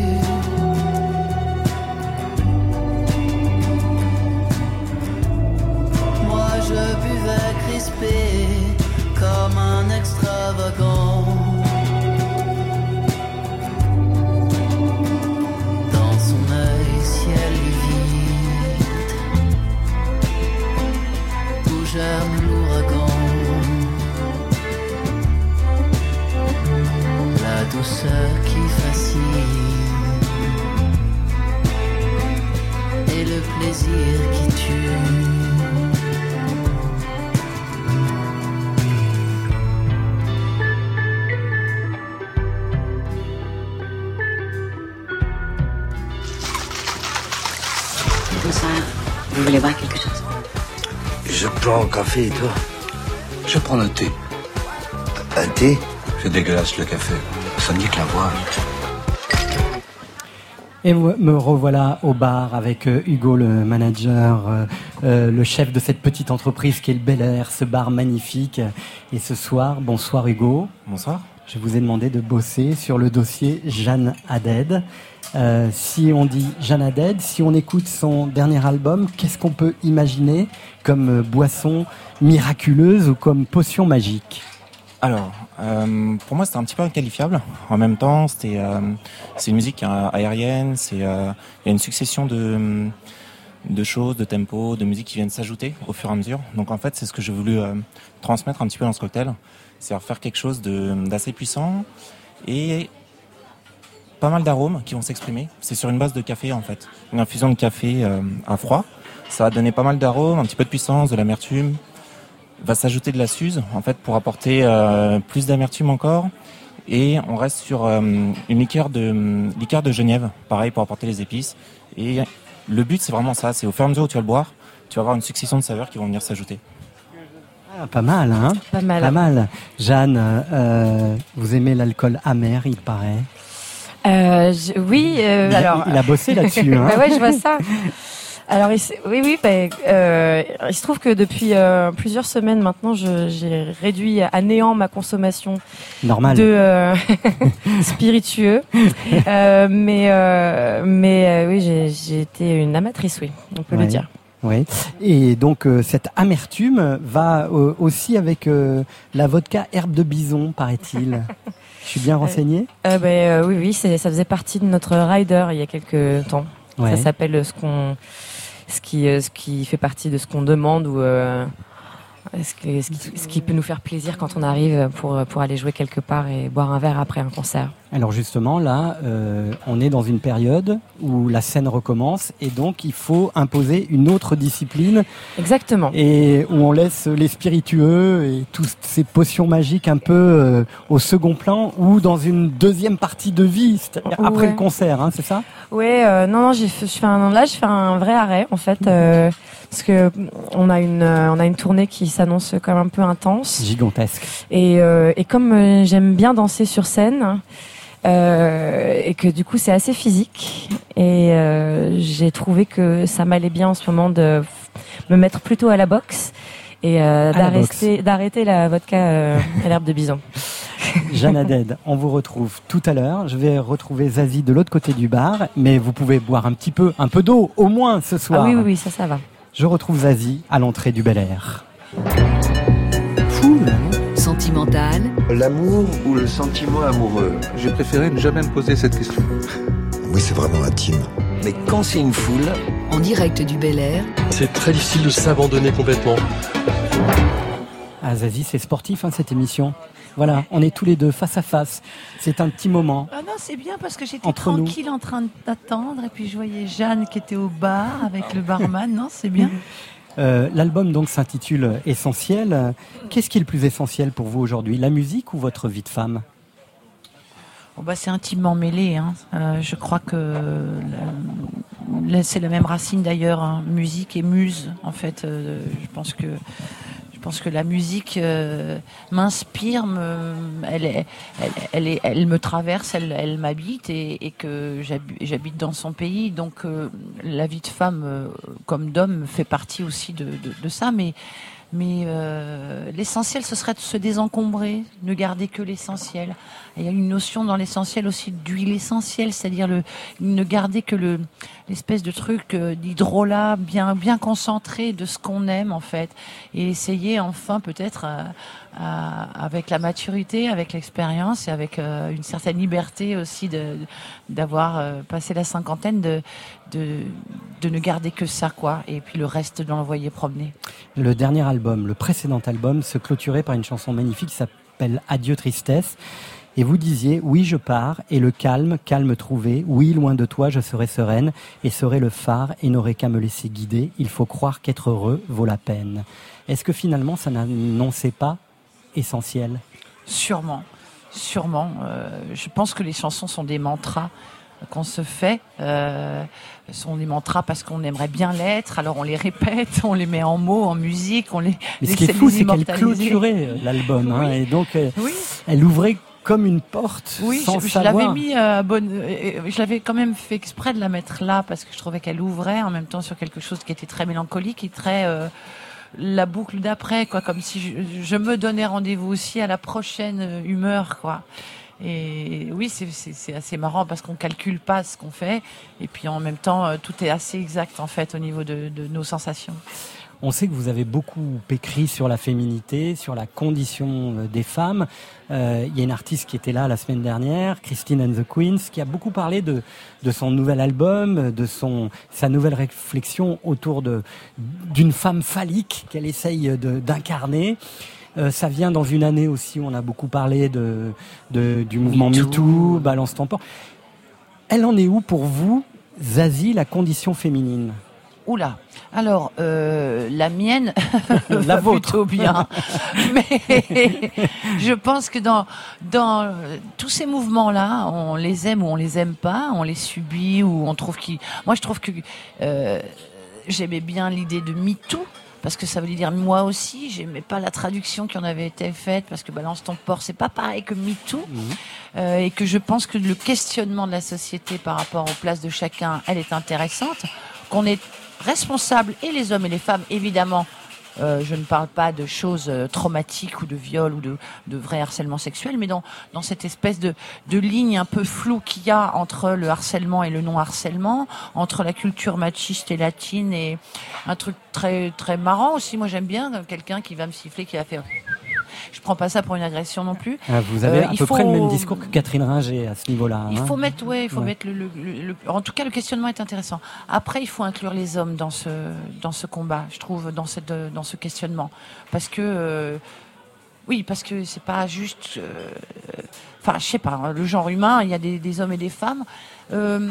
moi je buvais crispé comme un extravagant. J'aime l'ouragan, la douceur qui fascine et le plaisir qui tue. Vous, ça, vous voulez voir quelque chose? Je prends un café et toi? Je prends un thé. Un thé? C'est dégueulasse le café. Ça me dit que la voix. Et me revoilà au bar avec Hugo, le manager, euh, le chef de cette petite entreprise qui est le Bel Air, ce bar magnifique. Et ce soir, bonsoir Hugo. Bonsoir. Je vous ai demandé de bosser sur le dossier Jeanne Added. Euh, si on dit Jeanne Added, si on écoute son dernier album, qu'est-ce qu'on peut imaginer comme boisson miraculeuse ou comme potion magique? Alors, euh, pour moi, c'était un petit peu inqualifiable. En même temps, c'était, euh, c'est une musique aérienne, c'est, il euh, y a une succession de, de choses, de tempos, de musique qui viennent s'ajouter au fur et à mesure. Donc, en fait, c'est ce que j'ai voulu euh, transmettre un petit peu dans ce cocktail. C'est-à-dire faire quelque chose de, d'assez puissant et pas mal d'arômes qui vont s'exprimer. C'est sur une base de café, en fait. Une infusion de café euh, à froid. Ça va donner pas mal d'arômes, un petit peu de puissance, de l'amertume. Va s'ajouter de la suze, en fait, pour apporter euh, plus d'amertume encore. Et on reste sur euh, une liqueur de euh, liqueur de Genève, pareil, pour apporter les épices. Et le but, c'est vraiment ça. C'est au fur et à mesure où tu vas le boire, tu vas avoir une succession de saveurs qui vont venir s'ajouter. Ah, pas mal, hein ? Pas mal. Pas mal. Jeanne, euh, vous aimez l'alcool amer, il paraît. Euh, je, oui, euh, il, alors... Il a bossé là-dessus, hein ? Bah ouais, je vois ça. Alors, il, oui, oui, bah, euh, il se trouve que depuis euh, plusieurs semaines maintenant, je, j'ai réduit à néant ma consommation Normal. de euh, spiritueux. euh, mais euh, mais euh, oui, j'ai, j'ai été une amatrice, oui, on peut ouais. le dire. Oui. Et donc euh, cette amertume va euh, aussi avec euh, la vodka herbe de bison, paraît-il. Je suis bien renseignée. Euh, euh, bah, euh, oui, oui, c'est, ça faisait partie de notre rider il y a quelques temps. Ouais. Ça s'appelle ce qu'on, ce qui, ce qui fait partie de ce qu'on demande ou euh, ce, qui, ce, qui, ce qui peut nous faire plaisir quand on arrive pour pour aller jouer quelque part et boire un verre après un concert. Alors justement là, euh, on est dans une période où la scène recommence et donc il faut imposer une autre discipline. Exactement. Et où on laisse les spiritueux et toutes ces potions magiques un peu euh, au second plan ou dans une deuxième partie de vie, c'est-à-dire ouais. après le concert, hein, c'est ça ? Ouais, euh, non, non, j'ai fait, je fais un là, je fais un vrai arrêt en fait, euh, parce que on a une euh, on a une tournée qui s'annonce quand même un peu intense, gigantesque. Et euh, et comme euh, j'aime bien danser sur scène. Euh, et que du coup c'est assez physique et euh, j'ai trouvé que ça m'allait bien en ce moment de me mettre plutôt à la boxe et euh, d'arrêter, la boxe. d'arrêter la vodka euh, à l'herbe de bison. Jeanne Added, on vous retrouve tout à l'heure. Je vais retrouver Zazie de l'autre côté du bar, mais vous pouvez boire un petit peu, un peu d'eau au moins ce soir. Ah oui, oui, oui, ça, ça va. Je retrouve Zazie à l'entrée du Bel Air. Foule sentimentale. L'amour ou le sentiment amoureux ? J'ai préféré ne jamais me poser cette question. Oui, c'est vraiment intime. Mais quand c'est une foule, en direct du Bel Air, c'est très difficile de s'abandonner complètement. Ah, Zazie, c'est sportif, hein, cette émission. Voilà, on est tous les deux face à face. C'est un petit moment. Ah non, c'est bien parce que j'étais Entre tranquille nous. en train d'attendre et puis je voyais Jeanne qui était au bar avec le barman. Non, c'est bien. Euh, l'album donc s'intitule Essentiel. Qu'est-ce qui est le plus essentiel pour vous aujourd'hui ? La musique ou votre vie de femme ? Oh bah c'est intimement mêlé. Hein. Euh, je crois que la, la, c'est la même racine d'ailleurs, hein. Musique et muse. En fait, euh, je pense que je pense que la musique euh, m'inspire, me, elle, elle, elle, elle, elle me traverse, elle, elle m'habite et, et que j'habite, j'habite dans son pays. Donc euh, la vie de femme euh, comme d'homme fait partie aussi de, de, de ça. Mais, mais euh, l'essentiel, ce serait de se désencombrer, ne garder que l'essentiel. Il y a une notion dans l'essentiel aussi d'huile essentielle, c'est-à-dire le, ne garder que le, l'espèce de truc d'hydrolat bien, bien concentré de ce qu'on aime en fait, et essayer enfin peut-être à, à, avec la maturité, avec l'expérience et avec euh, une certaine liberté aussi de, d'avoir euh, passé la cinquantaine de, de, de ne garder que ça quoi, et puis le reste de l'envoyer promener. Le dernier album, le précédent album, se clôturait par une chanson magnifique qui s'appelle Adieu Tristesse. Et vous disiez, oui, je pars, et le calme, calme trouvé, oui, loin de toi, je serai sereine, et serai le phare, et n'aurai qu'à me laisser guider, il faut croire qu'être heureux vaut la peine. Est-ce que finalement, ça n'annonçait pas essentiel ? Sûrement, sûrement. Euh, je pense que les chansons sont des mantras qu'on se fait, euh, sont des mantras parce qu'on aimerait bien l'être, alors on les répète, on les met en mots, en musique, on les... Mais ce qui est fou, c'est qu'elle clôturait l'album, hein, oui. Et donc, euh, oui. elle ouvrait... comme une porte, oui, sans je, je savoir. L'avais mis euh, bonne, euh, je l'avais quand même fait exprès de la mettre là parce que je trouvais qu'elle ouvrait en même temps sur quelque chose qui était très mélancolique et très euh, la boucle d'après quoi, comme si je, je me donnais rendez-vous aussi à la prochaine humeur quoi. Et oui, c'est, c'est, c'est assez marrant parce qu'on calcule pas ce qu'on fait et puis en même temps tout est assez exact en fait au niveau de, de nos sensations. On sait que vous avez beaucoup écrit sur la féminité, sur la condition des femmes. Euh, il y a une artiste qui était là la semaine dernière, Christine and the Queens, qui a beaucoup parlé de, de son nouvel album, de son, sa nouvelle réflexion autour de, d'une femme phallique qu'elle essaye de, d'incarner. Euh, ça vient dans une année aussi où on a beaucoup parlé de, de, du mouvement MeToo, Balance ton porc. Elle en est où pour vous, Zazie, la condition féminine ? Oula. Alors, euh, la mienne, la vôtre, plutôt bien. Mais je pense que dans dans tous ces mouvements-là, on les aime ou on les aime pas, on les subit ou on trouve qu'ils. Moi, je trouve que euh, j'aimais bien l'idée de MeToo. Parce que ça voulait dire moi aussi, j'aimais pas la traduction qui en avait été faite, parce que Balance ton porc, c'est pas pareil que MeToo, mmh. euh, et que je pense que le questionnement de la société par rapport aux places de chacun, elle est intéressante, qu'on est responsable, et les hommes et les femmes, évidemment, euh, je ne parle pas de choses traumatiques ou de viol ou de, de vrai harcèlement sexuel, mais dans, dans cette espèce de, de ligne un peu floue qu'il y a entre le harcèlement et le non-harcèlement, entre la culture machiste et latine, et un truc très très marrant aussi. Moi, j'aime bien quelqu'un qui va me siffler, qui va faire... Je prends pas ça pour une agression non plus. Ah, vous avez euh, à peu faut... près le même discours que Catherine Ringer à ce niveau-là. Il hein. faut mettre, ouais, il faut ouais. mettre le, le, le, le. En tout cas, le questionnement est intéressant. Après, il faut inclure les hommes dans ce dans ce combat, je trouve, dans cette dans ce questionnement, parce que euh, oui, parce que c'est pas juste. Euh, enfin, je sais pas. Le genre humain, il y a des, des hommes et des femmes. Euh,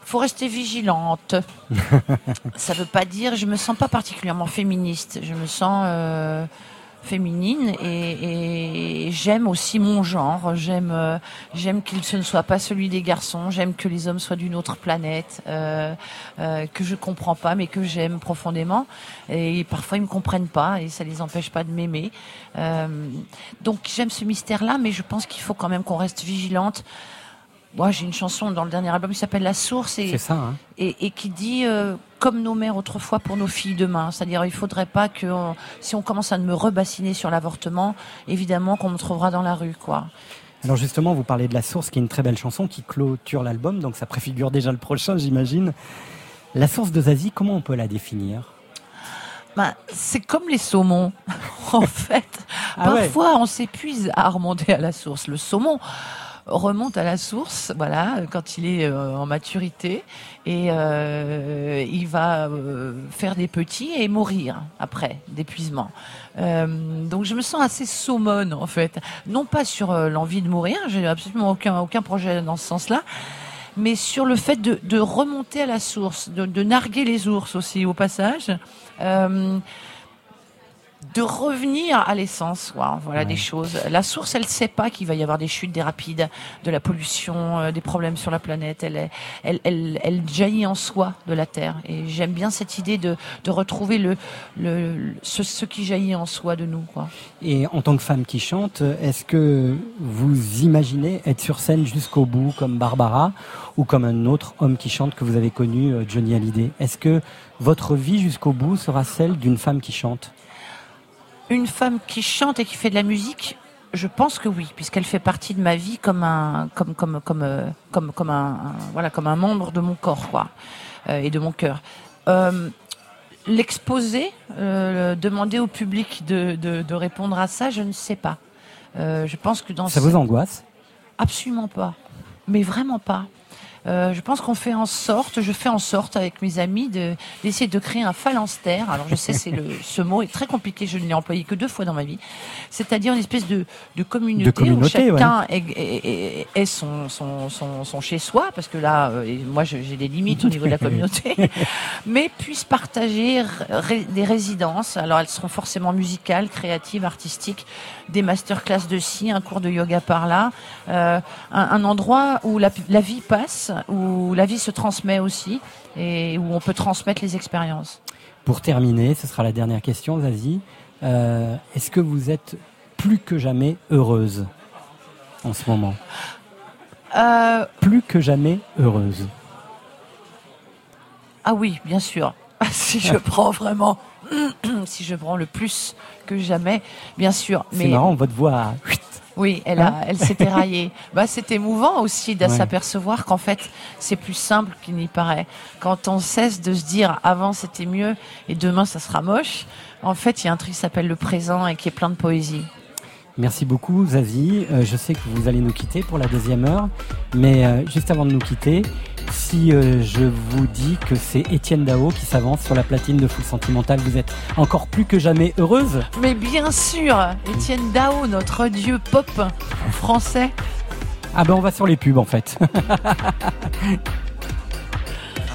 Faut rester vigilante. Ça veut pas dire. Je me sens pas particulièrement féministe. Je me sens. Euh, féminine et, et j'aime aussi mon genre, j'aime euh, j'aime qu'il ce ne soit pas celui des garçons, j'aime que les hommes soient d'une autre planète euh, euh, que je comprends pas mais que j'aime profondément, et parfois ils me comprennent pas et ça les empêche pas de m'aimer, euh, donc j'aime ce mystère là, mais je pense qu'il faut quand même qu'on reste vigilante. Moi, j'ai une chanson dans le dernier album qui s'appelle La Source et, ça, hein. et, et qui dit euh, comme nos mères autrefois pour nos filles demain. C'est-à-dire, il faudrait pas que on, si on commence à me rebassiner sur l'avortement, évidemment qu'on me trouvera dans la rue, quoi. Alors justement, vous parlez de La Source, qui est une très belle chanson qui clôture l'album, donc ça préfigure déjà le prochain, j'imagine. La Source de Zazie, comment on peut la définir ? Bah, c'est comme les saumons, en fait. Ah, parfois, ouais. on s'épuise à remonter à la source. Le saumon remonte à la source, voilà, quand il est euh, en maturité, et euh, il va euh, faire des petits et mourir après d'épuisement. Euh, donc je me sens assez saumone, en fait, non pas sur euh, l'envie de mourir, j'ai absolument aucun aucun projet dans ce sens-là, mais sur le fait de, de remonter à la source, de, de narguer les ours aussi au passage. Euh, de revenir à l'essence, wow, voilà ouais. des choses. La source, elle sait pas qu'il va y avoir des chutes, des rapides, de la pollution, euh, des problèmes sur la planète. Elle, est, elle, elle, elle jaillit en soi de la terre. Et j'aime bien cette idée de, de retrouver le, le, le ce, ce qui jaillit en soi de nous, quoi. Et en tant que femme qui chante, est-ce que vous imaginez être sur scène jusqu'au bout comme Barbara ou comme un autre homme qui chante que vous avez connu, Johnny Hallyday? Est-ce que votre vie jusqu'au bout sera celle d'une femme qui chante? Une femme qui chante et qui fait de la musique, je pense que oui, puisqu'elle fait partie de ma vie comme un, comme comme comme comme comme un, un voilà, comme un membre de mon corps, quoi, euh, et de mon cœur. Euh, l'exposer, euh, demander au public de, de de répondre à ça, je ne sais pas. Euh, je pense que dans ça ce... vous angoisse ? Absolument pas, mais vraiment pas. Euh, je pense qu'on fait en sorte, je fais en sorte avec mes amis de, d'essayer de créer un phalanstère. Alors je sais, c'est le, ce mot est très compliqué, je ne l'ai employé que deux fois dans ma vie. C'est-à-dire une espèce de, de, communauté, de communauté où chacun ouais. est, est, est son, son, son, son chez-soi, parce que là, euh, moi j'ai des limites au niveau de la communauté, mais puisse partager ré, des résidences. Alors elles seront forcément musicales, créatives, artistiques, des masterclass de ci, un cours de yoga par là, euh, un, un endroit où la, la vie passe, où la vie se transmet aussi et où on peut transmettre les expériences. Pour terminer, ce sera la dernière question, Zazie. Euh, est-ce que vous êtes plus que jamais heureuse en ce moment ? euh... Plus que jamais heureuse. Ah oui, bien sûr. Si je prends vraiment, si je prends le plus que jamais, bien sûr. C'est mais... marrant, votre voix... Oui, elle a, hein elle s'est éraillée. Bah, c'est émouvant aussi de ouais. s'apercevoir qu'en fait, c'est plus simple qu'il n'y paraît. Quand on cesse de se dire avant c'était mieux et demain ça sera moche, en fait, il y a un truc qui s'appelle le présent et qui est plein de poésie. Merci beaucoup, Zazie. Euh, je sais que vous allez nous quitter pour la deuxième heure, mais euh, juste avant de nous quitter, si euh, je vous dis que c'est Étienne Daho qui s'avance sur la platine de Foule sentimentale, vous êtes encore plus que jamais heureuse? Mais bien sûr, Étienne Daho, notre dieu pop français. Ah ben on va sur les pubs en fait.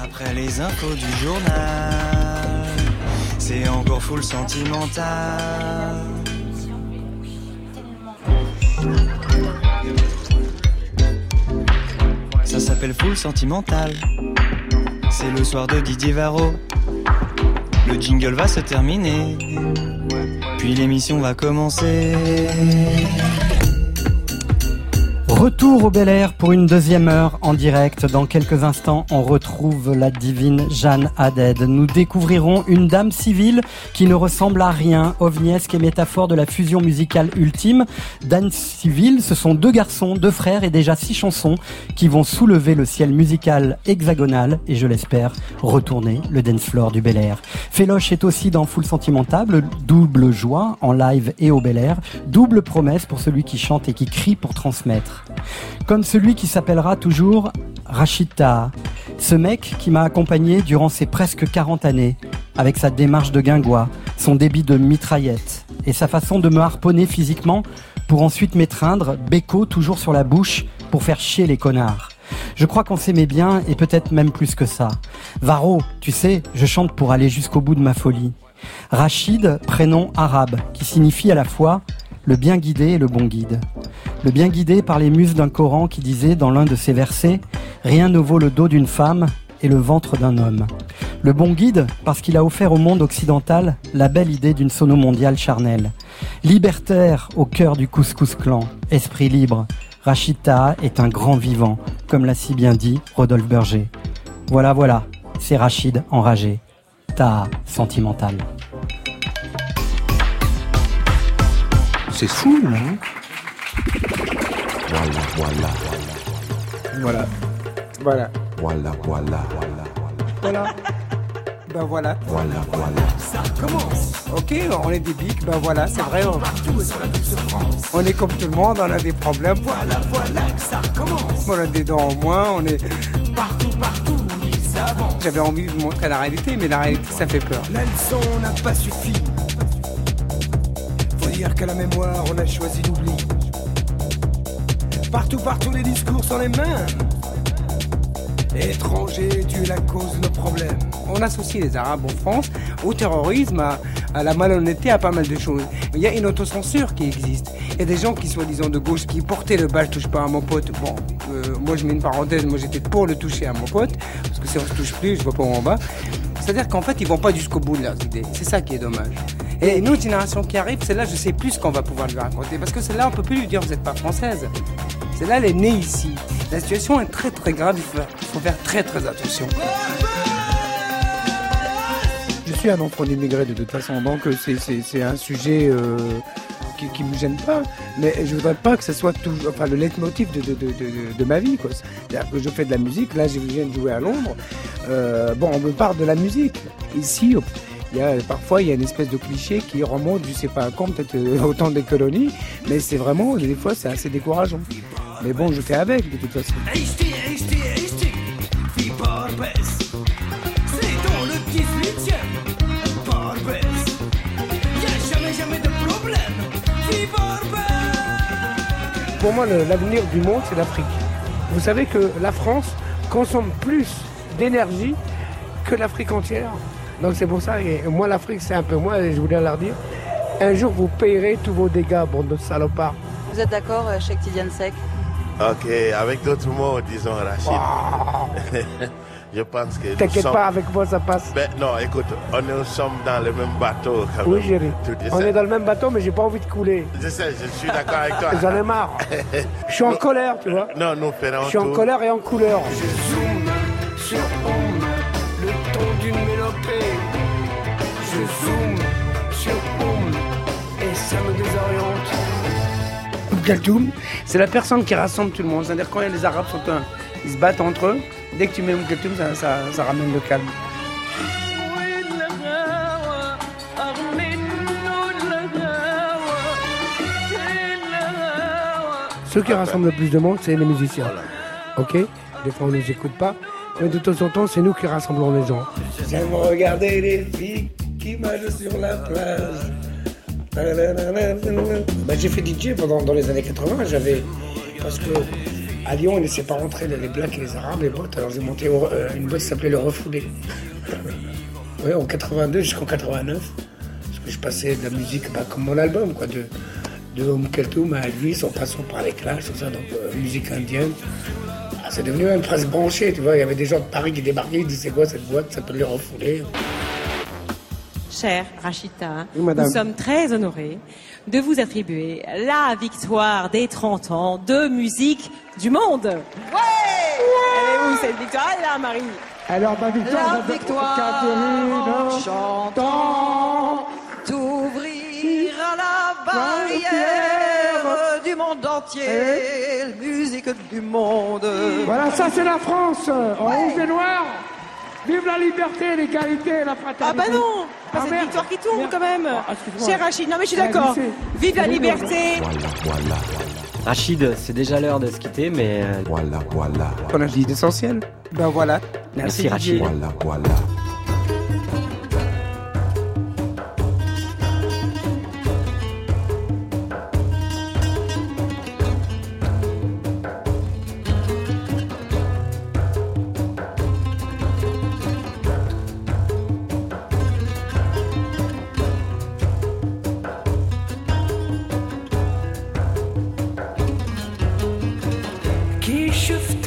Après les infos du journal, c'est encore Foule sentimentale. Ça s'appelle Foule sentimentale. C'est le soir de Didier Varrod. Le jingle va se terminer, puis l'émission va commencer. Retour au Bel Air pour une deuxième heure en direct. Dans quelques instants, on retrouve la divine Jeanne Added. Nous découvrirons une dame civile qui ne ressemble à rien, ovniesque et métaphore de la fusion musicale ultime. Dame civile, ce sont deux garçons, deux frères et déjà six chansons qui vont soulever le ciel musical hexagonal et, je l'espère, retourner le dance floor du Bel Air. Féloche est aussi dans Foule sentimentale, double joie en live et au Bel Air, double promesse pour celui qui chante et qui crie pour transmettre. Comme celui qui s'appellera toujours Rachid Taha, ce mec qui m'a accompagné durant ses presque quarante années, avec sa démarche de guingois, son débit de mitraillette et sa façon de me harponner physiquement pour ensuite m'étreindre, béco toujours sur la bouche pour faire chier les connards. Je crois qu'on s'aimait bien et peut-être même plus que ça. Varro, tu sais, je chante pour aller jusqu'au bout de ma folie. Rachid, prénom arabe, qui signifie à la fois le bien guidé et le bon guide. Le bien guidé par les muses d'un Coran qui disait dans l'un de ses versets « Rien ne vaut le dos d'une femme et le ventre d'un homme ». Le bon guide parce qu'il a offert au monde occidental la belle idée d'une sono mondiale charnelle. Libertaire au cœur du couscous clan, esprit libre, Rachid Taha est un grand vivant, comme l'a si bien dit Rodolphe Berger. Voilà, voilà, c'est Rachid enragé, Taha sentimental. C'est fou, là. Voilà, voilà, voilà. Voilà. Voilà, voilà, voilà. Voilà. Ben voilà. Voilà, voilà. Ça commence. Ok, on est des bics, ben voilà, c'est vrai. On... Partout sur la douce France. On est comme tout le monde, on a des problèmes. Voilà, voilà, ça commence. On a des dents en moins, on est... Partout, partout. J'avais envie de montrer la réalité, mais la réalité, ça fait peur. La leçon n'a pas suffi. Qu'à la mémoire, on a choisi l'oubli. Partout, partout, les discours sont les mêmes. Étranger, tu es la cause, le problème. On associe les Arabes en France au terrorisme, à, à la malhonnêteté, à pas mal de choses. Il y a une autocensure qui existe. Il y a des gens qui, soi-disant de gauche, qui portaient le bal, touche pas à mon pote. Bon, euh, moi je mets une parenthèse, moi j'étais pour le toucher à mon pote, parce que si on se touche plus, je vois pas où on va. C'est-à-dire qu'en fait, ils vont pas jusqu'au bout de leurs idées. C'est ça qui est dommage. Et notre génération qui arrive, celle-là, je sais plus ce qu'on va pouvoir lui raconter. Parce que celle-là, on peut plus lui dire, vous n'êtes pas française. Celle-là, elle est née ici. La situation est très très grave, il faut, il faut faire très très attention. Je suis un enfant d'immigré de toute façon, donc c'est, c'est, c'est un sujet euh, qui, qui me gêne pas. Mais je voudrais pas que ce soit tout, enfin, le leitmotiv de, de, de, de, de ma vie, quoi. C'est-à-dire que je fais de la musique, là je viens de jouer à Londres. Euh, bon, on me parle de la musique. Ici, oh, Il y a, parfois, il y a une espèce de cliché qui remonte, je sais pas à quand, peut-être euh, au temps des colonies, mais c'est vraiment, des fois, c'est assez décourageant. Mais bon, je fais avec, de toute façon. Pour moi, le, l'avenir du monde, c'est l'Afrique. Vous savez que la France consomme plus d'énergie que l'Afrique entière. Donc c'est pour ça, et moi l'Afrique c'est un peu moins, et je voulais leur dire, un jour vous payerez tous vos dégâts, bande de salopards. Vous êtes d'accord, Cheikh Tidiane Seck? Ok, avec d'autres mots, disons Rachid. Oh. Je pense que... T'inquiète sommes... pas, avec moi ça passe. Mais non, écoute, on nous sommes dans le même bateau quand même. Oui, chérie, on est dans le même bateau, mais j'ai pas envie de couler. Je sais, je suis d'accord avec toi. J'en ai marre. Je suis en nous... colère, tu vois. Non, nous ferons tout. Je suis en colère et en couleur. Je zoome sur le ton d'une mélopée. Je zoome sur Oum et ça me désoriente. Kaltoum, c'est la personne qui rassemble tout le monde. C'est-à-dire quand les Arabes sont un, ils se battent entre eux, dès que tu mets Oum Kaltoum, ça, ça, ça ramène le calme. Ceux qui rassemblent le plus de monde, c'est les musiciens. Ok ? Des fois, on ne les écoute pas. Mais de temps en temps, c'est nous qui rassemblons les gens. J'aime regarder les filles qui marchent sur la plage. Bah, j'ai fait D J pendant dans les années quatre-vingts. J'avais, parce que à Lyon, ils ne laissaient pas rentrer les, les Blacks et les Arabes, les bottes. Alors j'ai monté au, euh, une boîte qui s'appelait Le Refoulé. Ouais, en quatre-vingt-deux jusqu'en quatre-vingt-neuf. Parce que je passais de la musique bah, comme mon album, quoi, de, de Oum Kaltoum à Elvis, en passant par les Clash, tout ça, donc euh, musique indienne. C'est devenu même presque branché, tu vois. Il y avait des gens de Paris qui débarquaient, ils disaient c'est quoi cette boîte, ça s'appelle Le Refoulé. Chère Rachida, oui, nous sommes très honorés de vous attribuer la victoire des trente ans de musique du monde. Ouais, ouais. Elle est où cette victoire? Elle est là, Marie. Alors, ma victoire, la victoire, en chantant, t'ouvrir à la barrière du monde entier. Musique du monde. Voilà, ça c'est la France, en rouge et noir. Vive la liberté, l'égalité, la fraternité. Ah bah non, ah c'est une victoire qui tourne merde. Quand même. Ah, cher Rachid, non mais je suis d'accord. Vive la liberté. Voilà, voilà. Rachid, c'est déjà l'heure de se quitter, mais voilà, voilà. On a dit l'essentiel. Ben voilà. Merci, Merci Rachid. Voilà, voilà. Just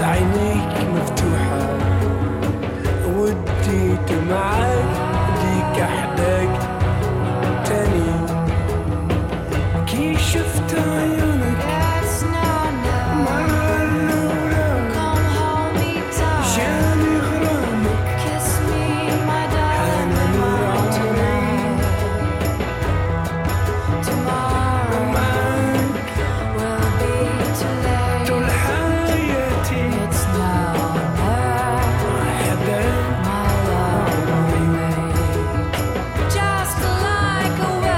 like a well,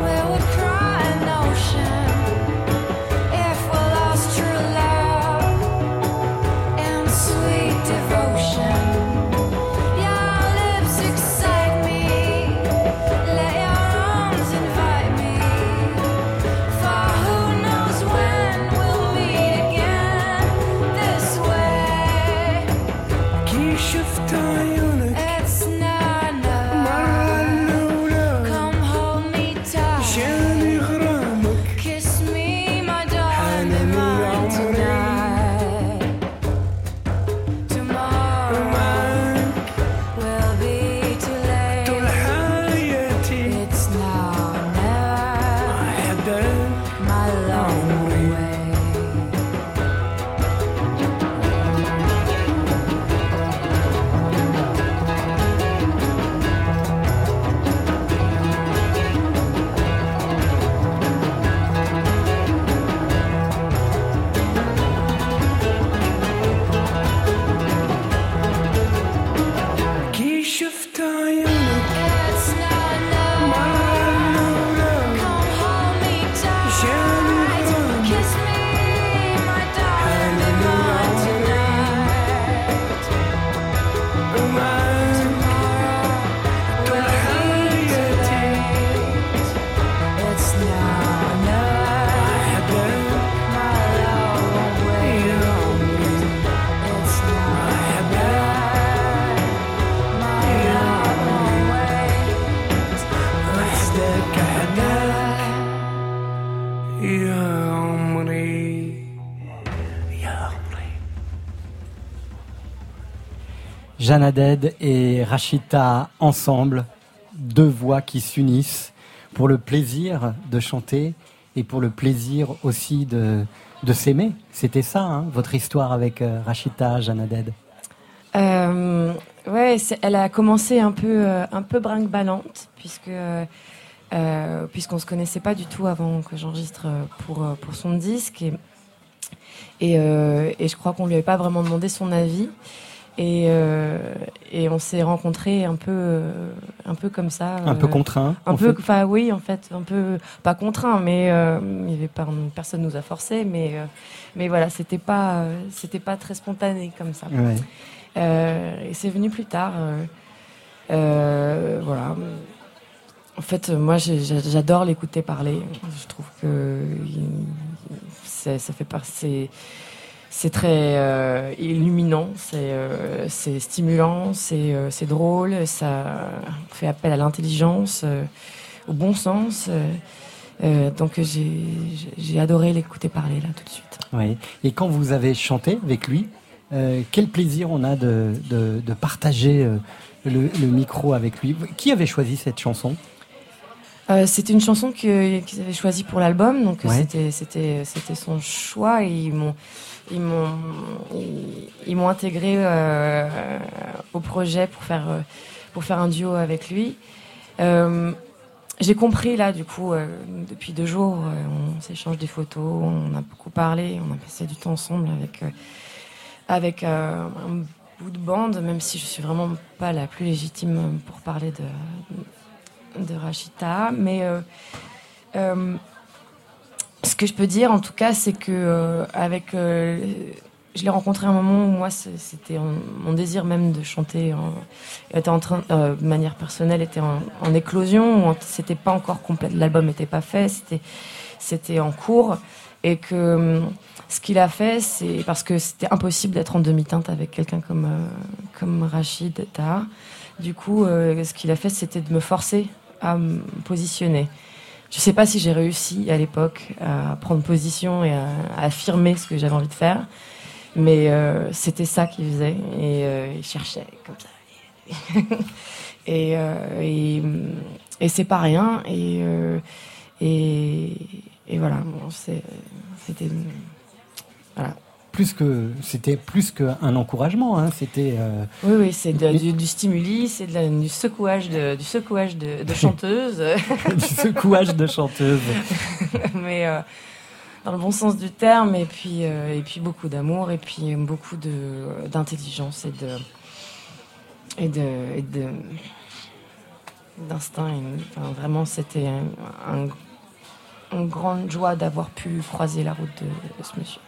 we would cry an ocean. Ya Omri, Ya Omri. Jeanne Added et Rachid Taha ensemble, deux voix qui s'unissent pour le plaisir de chanter et pour le plaisir aussi de, de s'aimer. C'était ça, hein, votre histoire avec Rachid Taha, Jeanne Added. Euh, ouais, elle a commencé un peu, euh, un peu brinque-ballante, puisque, euh, puisqu'on se connaissait pas du tout avant que j'enregistre pour, pour son disque. Et, et, euh, et je crois qu'on lui avait pas vraiment demandé son avis. Et, euh, et on s'est rencontrés un peu, euh, un peu comme ça. Un euh, peu contraint. Un peu, enfin oui, en fait, un peu pas contraint, mais euh, il y avait pas, personne nous a forcés, mais euh, mais voilà, c'était pas, euh, c'était pas très spontané comme ça. Ouais. Euh, et c'est venu plus tard. Euh, euh, voilà. En fait, moi, j'ai, j'adore l'écouter parler. Je trouve que c'est, ça fait partie. C'est très euh, illuminant, c'est, euh, c'est stimulant, c'est, euh, c'est drôle, ça fait appel à l'intelligence, euh, au bon sens. Euh, euh, donc j'ai, j'ai adoré l'écouter parler là tout de suite. Oui. Et quand vous avez chanté avec lui, euh, quel plaisir on a de, de, de partager euh, le, le micro avec lui. Qui avait choisi cette chanson ? Euh, c'était une chanson que, qu'ils avaient choisie pour l'album, donc ouais. c'était, c'était, c'était son choix. Et ils m'ont, ils m'ont, ils, ils m'ont intégré euh, au projet pour faire, pour faire un duo avec lui. Euh, j'ai compris là, du coup, euh, depuis deux jours, euh, on s'échange des photos, on a beaucoup parlé, on a passé du temps ensemble avec, euh, avec euh, un bout de bande, même si je suis vraiment pas la plus légitime pour parler de. de de Rachida, mais euh, euh, ce que je peux dire en tout cas, c'est que euh, avec, euh, je l'ai rencontré à un moment où moi c'était en, mon désir même de chanter en, était en train, euh, de manière personnelle était en, en éclosion, où c'était pas encore complet, l'album n'était pas fait, c'était c'était en cours, et que euh, ce qu'il a fait, c'est parce que c'était impossible d'être en demi-teinte avec quelqu'un comme euh, comme Rachid Taha. Du coup, euh, ce qu'il a fait, c'était de me forcer à me positionner. Je ne sais pas si j'ai réussi à l'époque à prendre position et à, à affirmer ce que j'avais envie de faire, mais euh, c'était ça qu'il faisait, et euh, il cherchait comme ça. et, euh, et, et c'est pas rien, et, euh, et, et voilà, bon, c'est, c'était... Voilà. Plus que, c'était plus qu'un encouragement, hein, c'était... Euh... Oui, oui, c'est de, du, du stimuli, c'est de la, du secouage de, du secouage de, de chanteuse. du secouage de chanteuse. Mais euh, dans le bon sens du terme, et puis, euh, et puis beaucoup d'amour, et puis beaucoup de, d'intelligence, et de... Et de, et de d'instinct. Et, enfin, vraiment, c'était un, un, une grande joie d'avoir pu croiser la route de, de ce monsieur.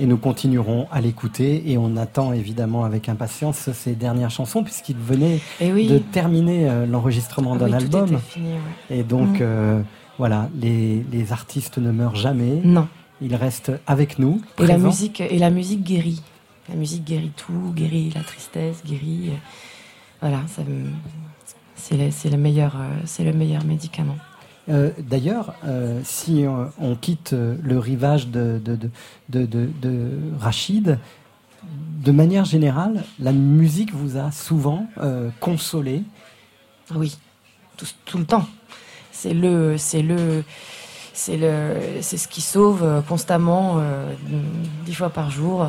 Et nous continuerons à l'écouter, et on attend évidemment avec impatience ces dernières chansons, puisqu'il venait oui. de terminer l'enregistrement d'un oui, album. Tout était fini, ouais. Et donc, mmh. euh, voilà, les, les artistes ne meurent jamais. Non. Ils restent avec nous. Et la musique, et la musique guérit. La musique guérit tout, guérit la tristesse, guérit. Voilà, ça, c'est, la, c'est, le meilleur, c'est le meilleur médicament. Euh, d'ailleurs, euh, si euh, on quitte euh, le rivage de, de, de, de, de, de Rachid, de manière générale, la musique vous a souvent euh, consolé. Oui, tout, tout le temps. C'est le, c'est le, c'est le, c'est ce qui sauve constamment, euh, dix fois par jour. Euh,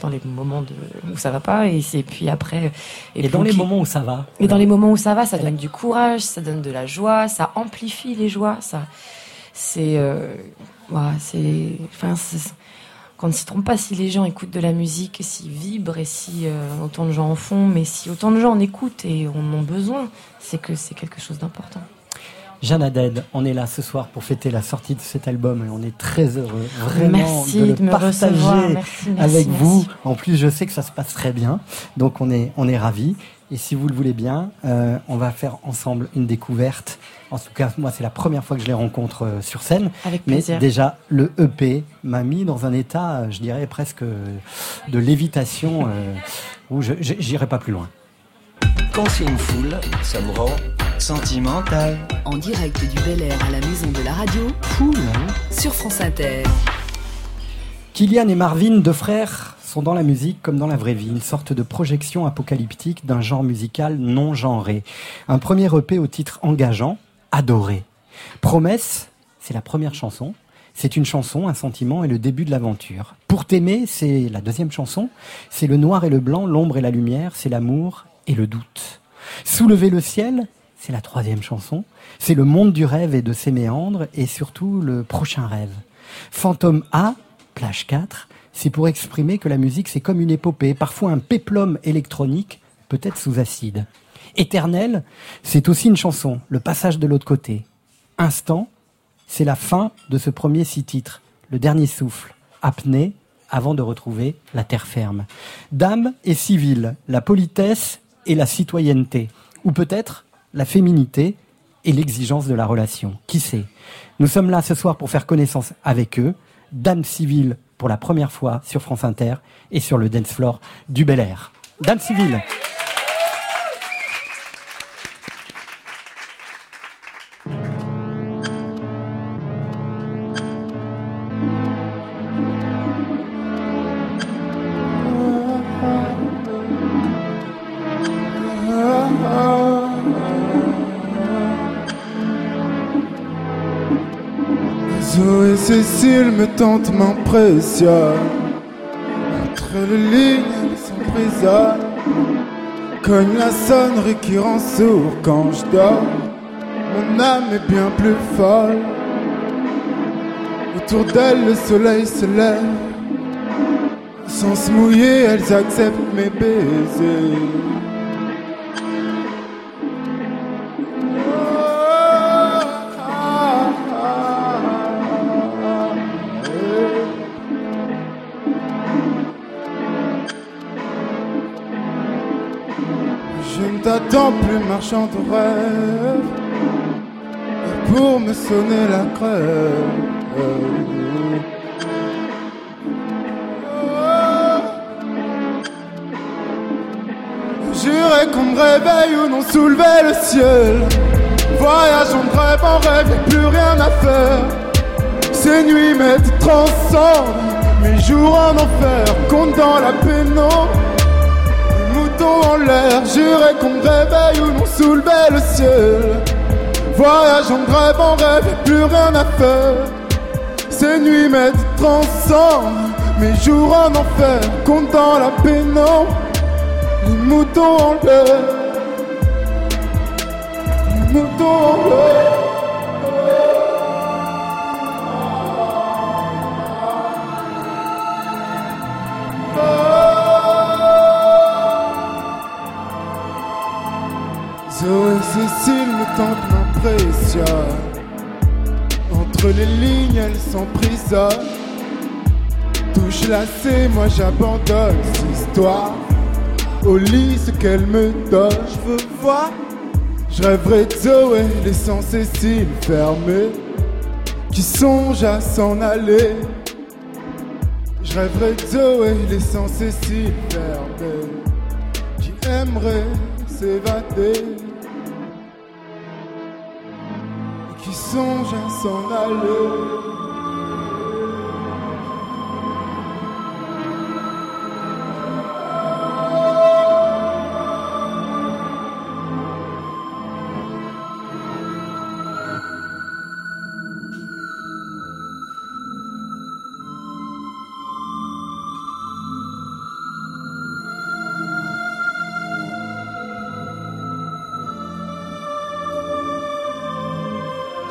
dans les moments de, où ça va pas, et, c'est, et puis après... Et, et dans les qui... moments où ça va. Et ouais. dans les moments où ça va, ça donne du courage, ça donne de la joie, ça amplifie les joies, ça... C'est... Euh, ouais, c'est, enfin, c'est qu'on ne s'y trompe pas, si les gens écoutent de la musique, s'ils vibrent, et si euh, autant de gens en font, mais si autant de gens en écoutent et en ont besoin, c'est que c'est quelque chose d'important. Jeanne Added, on est là ce soir pour fêter la sortie de cet album, et on est très heureux vraiment merci de le de me partager recevoir. Merci, merci, avec merci. Vous. En plus, je sais que ça se passe très bien, donc on est, on est ravis. Et si vous le voulez bien, euh, on va faire ensemble une découverte. En tout cas, moi, c'est la première fois que je les rencontre euh, sur scène. Avec plaisir. Mais déjà, le E P m'a mis dans un état, euh, je dirais presque euh, de lévitation, euh, où je, je, j'irai pas plus loin. Quand c'est une foule, ça me rend... sentimentale. En direct du Bel Air à la Maison de la Radio, Foule sur France Inter. Kylian et Marvin, deux frères, sont dans la musique comme dans la vraie vie, une sorte de projection apocalyptique d'un genre musical non genré. Un premier E P au titre engageant, adoré. Promesse, c'est la première chanson. C'est une chanson, un sentiment et le début de l'aventure. Pour t'aimer, c'est la deuxième chanson. C'est le noir et le blanc, l'ombre et la lumière, c'est l'amour et le doute. Soulever le ciel, c'est la troisième chanson. C'est le monde du rêve et de ses méandres et surtout le prochain rêve. Fantôme A, plage quatre, c'est pour exprimer que la musique c'est comme une épopée, parfois un péplum électronique, peut-être sous acide. Éternel, c'est aussi une chanson, le passage de l'autre côté. Instant, c'est la fin de ce premier six titres, le dernier souffle, apnée, avant de retrouver la terre ferme. Dame et civile, la politesse et la citoyenneté, ou peut-être la féminité et l'exigence de la relation. Qui sait ? Nous sommes là ce soir pour faire connaissance avec eux. Dame civile pour la première fois sur France Inter et sur le dance floor du Bel Air. Dame civile. Cécile me tente, m'impressionne. Entre les lignes, elle s'emprisonne. Cogne la sonnerie qui rend sourd quand je dors. Mon âme est bien plus folle. Autour d'elle, le soleil se lève. Sans se mouiller, elles acceptent mes baisers. T'attends plus marchand de rêve pour me sonner la crève. Jurez qu'on me réveille ou non soulevait le ciel. Voyageons de rêve en rêve, y'a plus rien à faire. Ces nuits m'aident transcendent, mes jours en enfer, compte dans la pénombre. En l'air, juré qu'on me réveille ou l'on soulevait le ciel. Voyage en rêve, en rêve, et plus rien à faire. Ces nuits m'aident transcendent, mes jours en enfer, comptant la pénombre. Les moutons en l'air, les moutons en l'air. Zoé Cécile me tente, m'impressionne. Entre les lignes, elle s'emprisonne. Touche lassée, moi j'abandonne cette histoire. Au lit, ce qu'elle me donne, je veux voir. Je rêverai de Zoé, laissant Cécile fermée, qui songe à s'en aller. Je rêverai de Zoé, laissant Cécile fermée, qui aimerait s'évader. Qui songe à s'en aller.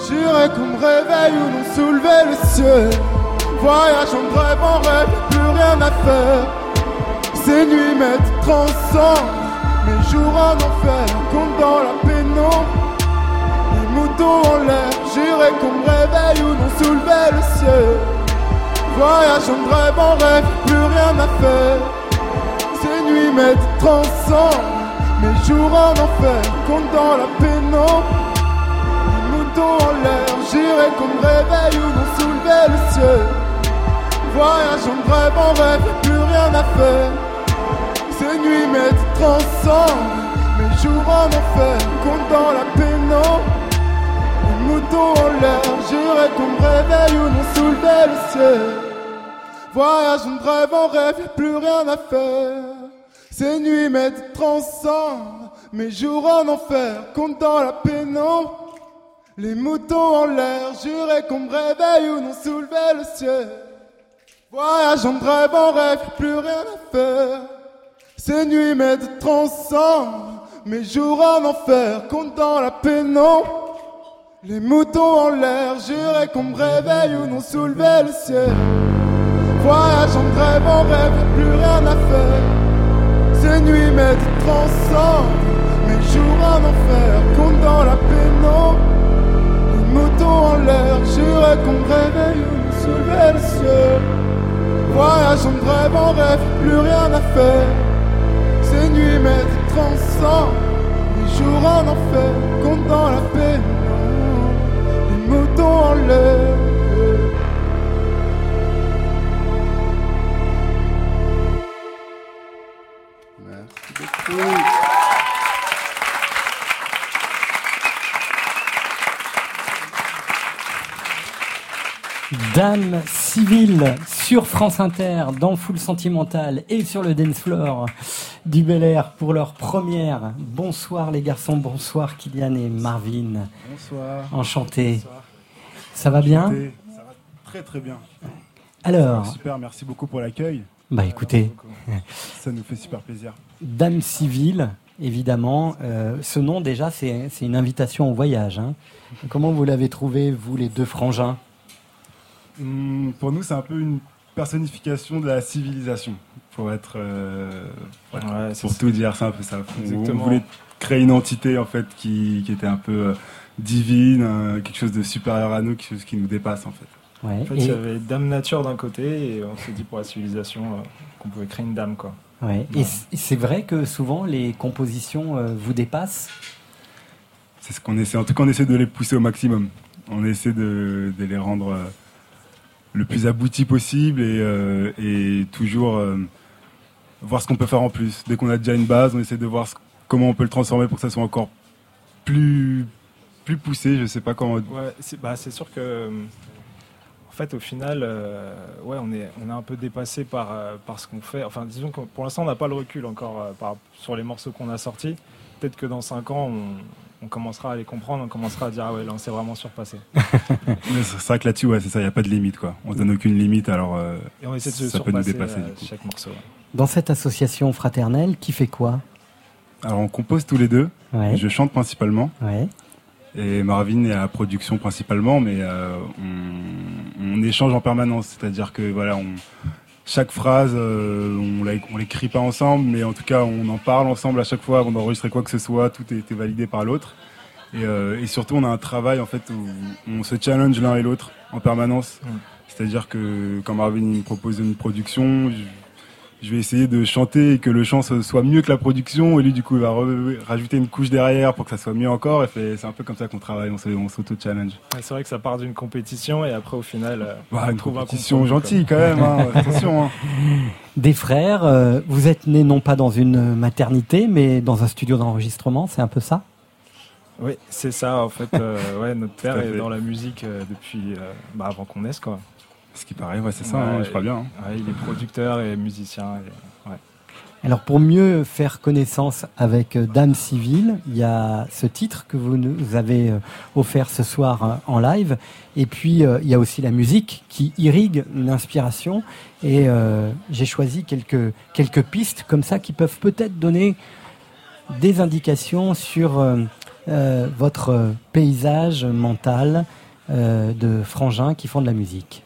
Jurez qu'on me réveille ou l'on soulevait le ciel. Voyage en rêve, en rêve, plus rien à faire. Ces nuits m'aident transcendent, mes jours en enfer, compte dans la pénombre. Les moutons en l'air, jurez qu'on me réveille ou l'on soulevait le ciel. Voyage en rêve, en rêve, plus rien à faire. Ces nuits m'aident transcendent, mes jours en enfer, compte dans la pénombre. En l'air, j'irai qu'on me réveille ou non soulevait le ciel. Voyage en rêve, en rêve, plus rien à faire. Ces nuits m'aident transcendent, mes jours en enfer, compte dans la peine. non. Les moutons en l'air, j'irai qu'on me réveille ou nous soulever le ciel. Voyage, on rêve, en rêve, y'a plus rien à faire. Ces nuits m'aident transcendent, mes jours en enfer, compte dans la pénombre. Les moutons en l'air, j'irai qu'on me réveille ou nous soulever le ciel. Voyage, on rêve, en rêve, y'a plus rien à faire. Ces nuits m'aident transcendent. Mes jours en enfer, compte dans la pénombre. Les moutons en l'air, j'irai qu'on me réveille ou non soulever le ciel. Voyage en rêve, en rêve, plus rien à faire. Ces nuits m'aident transcendent. Mes jours en enfer, compte dans la pénombre. Les moutons en l'air, j'irai qu'on me réveille ou non soulever le ciel. Voyage en rêve, en rêve, plus rien à faire. Ces nuits m'aident ensemble, les jours en enfer, compte dans la paix, les moutons en l'air. Merci beaucoup. Dame civile sur France Inter, dans Foule sentimentale et sur le dance floor du Bel Air pour leur première. Bonsoir les garçons, bonsoir Kylian et Marvin. Bonsoir. Enchanté. Bonsoir. Ça va bien ? Ça va très très bien. Alors. Super, merci beaucoup pour l'accueil. Bah écoutez, alors, ça nous fait super plaisir. Dame civile, évidemment. Euh, ce nom déjà, c'est, c'est une invitation au voyage. Hein. Comment vous l'avez trouvé, vous les deux frangins ? Mmh, pour nous, c'est un peu une personnification de la civilisation. Pour être, euh, pour, être ouais, pour tout dire, c'est un peu ça. On, on voulait créer une entité en fait qui, qui était un peu euh, divine, euh, quelque chose de supérieur à nous, quelque chose qui nous dépasse en fait. Ouais, en fait, il y avait Dame Nature d'un côté et on s'est dit pour la civilisation euh, qu'on pouvait créer une dame quoi. Ouais. Ouais. Et c'est vrai que souvent les compositions euh, vous dépassent. C'est ce qu'on essaie. En tout cas, on essaie de les pousser au maximum. On essaie de, de les rendre euh, le plus abouti possible et, euh, et toujours. Euh, voir ce qu'on peut faire en plus. Dès qu'on a déjà une base, on essaie de voir ce, comment on peut le transformer pour que ça soit encore plus, plus poussé, je sais pas comment... Ouais, c'est, bah, c'est sûr que... En fait, au final, euh, ouais, on est, on est un peu dépassé par, euh, par ce qu'on fait. Enfin, disons que pour l'instant, on n'a pas le recul encore euh, par, sur les morceaux qu'on a sortis. Peut-être que dans cinq ans, on, on commencera à les comprendre, on commencera à dire « Ah ouais, là, on s'est vraiment surpassé. » C'est vrai que là-dessus, ouais, c'est ça, il n'y a pas de limite, quoi. On ne donne aucune limite, alors euh, et on essaie de se ça peut nous dépasser. Euh, chaque morceau, ouais. Dans cette association fraternelle, qui fait quoi ? Alors, on compose tous les deux. Ouais. Je chante principalement. Ouais. Et Marvin est à la production principalement, mais euh, on, on échange en permanence. C'est-à-dire que voilà, on, chaque phrase, euh, on la, on l'écrit pas ensemble, mais en tout cas, on en parle ensemble à chaque fois avant d'enregistrer quoi que ce soit. Tout est, est validé par l'autre. Et, euh, et surtout, on a un travail en fait où on se challenge l'un et l'autre en permanence. Ouais. C'est-à-dire que quand Marvin me propose une production, je, Je vais essayer de chanter et que le chant soit mieux que la production. Et lui, du coup, il va re- rajouter une couche derrière pour que ça soit mieux encore. Et fait, c'est un peu comme ça qu'on travaille, on, se, on s'auto-challenge. Ouais, c'est vrai que ça part d'une compétition et après, au final, euh, bah, on une trouve compétition un compétition gentille comme... quand même, hein, attention. Hein. Des frères, euh, vous êtes nés non pas dans une maternité, mais dans un studio d'enregistrement, c'est un peu ça ? Oui, c'est ça. En fait, euh, ouais, notre père est dans la musique euh, depuis euh, bah, avant qu'on naisse, quoi. Ce qui paraît, ouais, c'est ça, ouais, hein, je crois bien. Hein. Ouais, il est producteur et musicien. Et... Ouais. Alors, pour mieux faire connaissance avec Dame civile, il y a ce titre que vous nous avez offert ce soir en live. Et puis, euh, il y a aussi la musique qui irrigue l'inspiration. Et euh, j'ai choisi quelques, quelques pistes comme ça qui peuvent peut-être donner des indications sur euh, euh, votre paysage mental euh, de frangins qui font de la musique.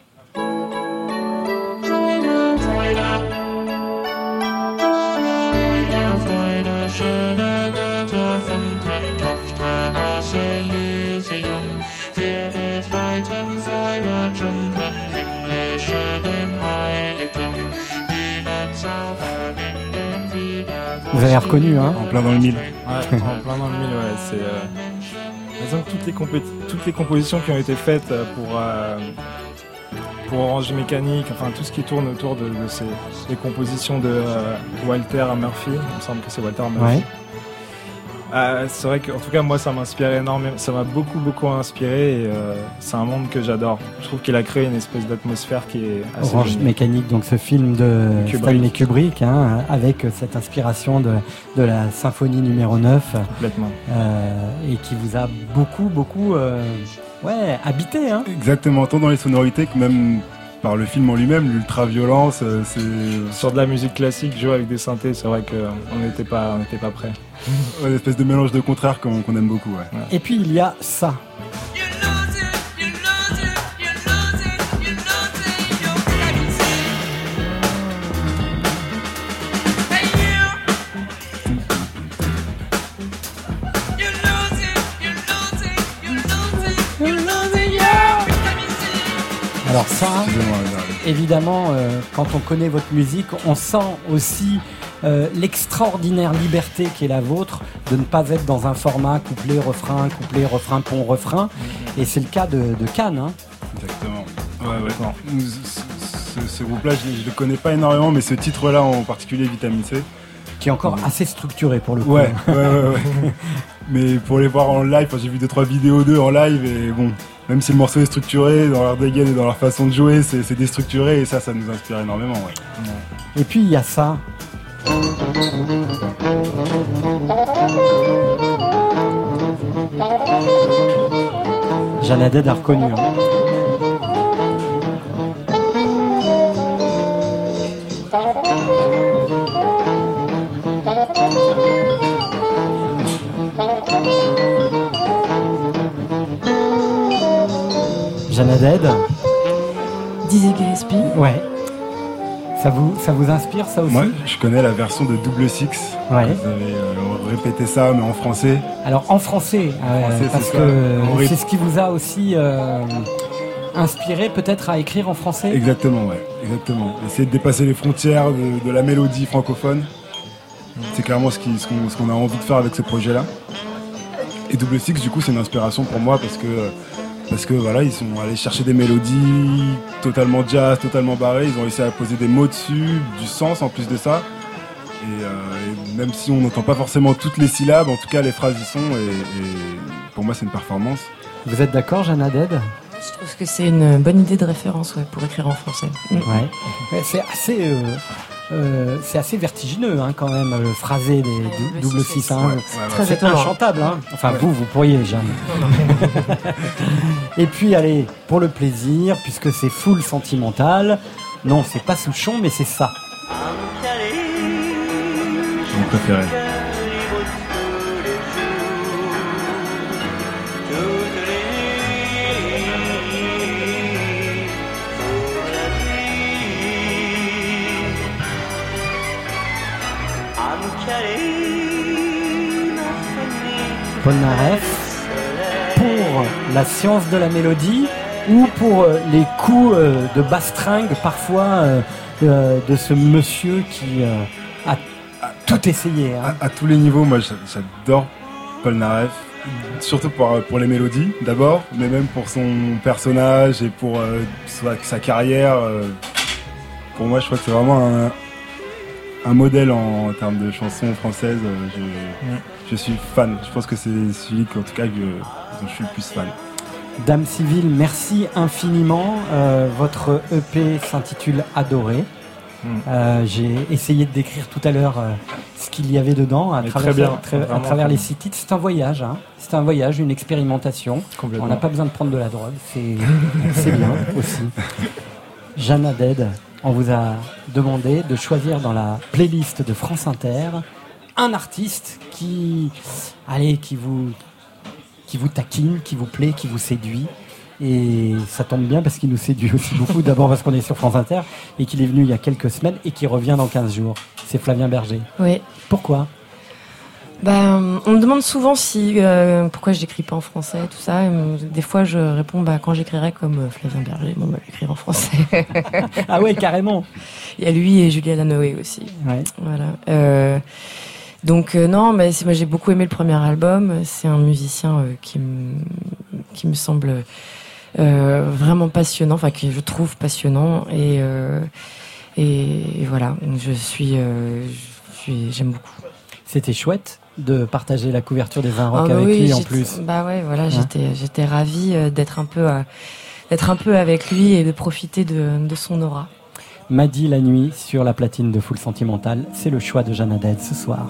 Vous avez reconnu, hein ? En plein dans le mille. Ouais, en plein dans le mille, ouais. C'est, euh, disons que toutes les, compé- toutes les compositions qui ont été faites pour, euh, pour Orange Mécanique, enfin tout ce qui tourne autour de, de ces des compositions de euh, Walter Murphy, il me semble que c'est Walter Murphy. Ouais. Euh, c'est vrai qu'en tout cas, moi, ça m'inspire énormément. Ça m'a beaucoup, beaucoup inspiré. Et, euh, c'est un monde que j'adore. Je trouve qu'il a créé une espèce d'atmosphère qui est assez Orange génique. Mécanique, donc ce film de Kubrick. Stanley Kubrick, hein, avec cette inspiration de, de la symphonie numéro neuf. Complètement. Euh, et qui vous a beaucoup, beaucoup euh, ouais, habité. Hein. Exactement, tant dans les sonorités que même... par le film en lui-même, l'ultra-violence, c'est... Sur de la musique classique, jouer avec des synthés, c'est vrai qu'on n'était pas, on était pas prêts. Une espèce de mélange de contraires qu'on, qu'on aime beaucoup, ouais. Ouais. Et puis il y a ça. Alors ça, évidemment, euh, quand on connaît votre musique, on sent aussi euh, l'extraordinaire liberté qui est la vôtre de ne pas être dans un format couplet, refrain, couplet, refrain, pont, refrain. Et c'est le cas de, de Cannes. Hein. Exactement. Ouais, ouais. Non. Ce, ce, ce groupe-là, je ne le connais pas énormément, mais ce titre-là en particulier, Vitamine C. Qui est encore assez structuré pour le coup. Ouais, ouais, ouais, ouais. Mais pour les voir en live, j'ai vu deux trois vidéos d'eux en live et bon, même si le morceau est structuré, dans leur dégaine et dans leur façon de jouer, c'est, c'est déstructuré et ça, ça nous inspire énormément. Ouais. Et puis il y a ça. Jeanne Added a reconnu. Hein. Jeanne Added, Dizzy Gillespie. Ouais. Ça vous, ça vous inspire ça aussi? Moi, je connais la version de Double Six. Ouais. Vous avez euh, répété ça, mais en français. Alors en français, en euh, français parce c'est que ça. C'est ce qui vous a aussi euh, inspiré peut-être à écrire en français. Exactement, ouais. Exactement. Essayer de dépasser les frontières de, de la mélodie francophone. C'est clairement ce, qui, ce, qu'on, ce qu'on a envie de faire avec ce projet-là. Et Double Six, du coup, c'est une inspiration pour moi parce que. Parce que voilà, ils sont allés chercher des mélodies totalement jazz, totalement barrées. Ils ont réussi à poser des mots dessus, du sens en plus de ça. Et, euh, et même si on n'entend pas forcément toutes les syllabes, en tout cas les phrases y sont. Et, et pour moi, c'est une performance. Vous êtes d'accord, Jeanne Added ? Je trouve que c'est une bonne idée de référence ouais, pour écrire en français. Mmh. Ouais. C'est assez, euh, euh, c'est assez vertigineux hein, quand même, le phrasé des dou- double six. Hein. Ouais, ouais, ouais. C'est inchantable. Hein. Enfin, ouais. vous, vous pourriez, Jeanne. Et puis, allez, pour le plaisir, puisque c'est Foule sentimentale. Non, c'est pas Souchon, mais c'est ça. Mon préféré. Polnareff, pour la science de la mélodie ou pour euh, les coups euh, de basse-tringue parfois euh, euh, de ce monsieur qui euh, a tout essayé. Hein. À, à tous les niveaux, moi j'adore Polnareff, surtout pour, pour les mélodies d'abord, mais même pour son personnage et pour euh, sa, sa carrière. Euh, pour moi, je crois que c'est vraiment un... un modèle en, en termes de chansons françaises, je, oui. je suis fan. Je pense que c'est celui en tout cas que, dont je suis le plus fan. Dame civile, merci infiniment. Euh, votre E P s'intitule Adoré. Mm. Euh, j'ai essayé de décrire tout à l'heure euh, ce qu'il y avait dedans à Mais travers, bien, tra- à travers les six titres. C'est un voyage, hein. C'est un voyage, une expérimentation. On n'a pas besoin de prendre de la drogue, c'est, c'est bien aussi. Jeanne Added. On vous a demandé de choisir dans la playlist de France Inter un artiste qui, allez, qui vous, qui vous taquine, qui vous plaît, qui vous séduit. Et ça tombe bien parce qu'il nous séduit aussi beaucoup. D'abord parce qu'on est sur France Inter et qu'il est venu il y a quelques semaines et qui revient dans quinze jours. C'est Flavien Berger. Oui. Pourquoi ? Ben, on me demande souvent si euh, pourquoi je n'écris pas en français, tout ça. Et, euh, des fois, je réponds bah, quand j'écrirai comme euh, Flavien Berger, bon, bah, j'écrirai en français. Ah ouais, carrément. Il y a lui et Julia Lanoé aussi. Ouais. Voilà. Euh, donc euh, non, mais c'est, moi j'ai beaucoup aimé le premier album. C'est un musicien euh, qui me qui me semble euh, vraiment passionnant, enfin que je trouve passionnant. Et euh, et, et voilà, je suis, euh, je suis j'aime beaucoup. C'était chouette de partager la couverture des vingt rock oh, avec oui, lui en plus. Bah ouais, voilà, hein? j'étais j'étais ravie d'être un peu euh, d'être un peu avec lui et de profiter de de son aura. M'a dit la nuit sur la platine de Foule sentimentale, c'est le choix de Jeanne Added ce soir.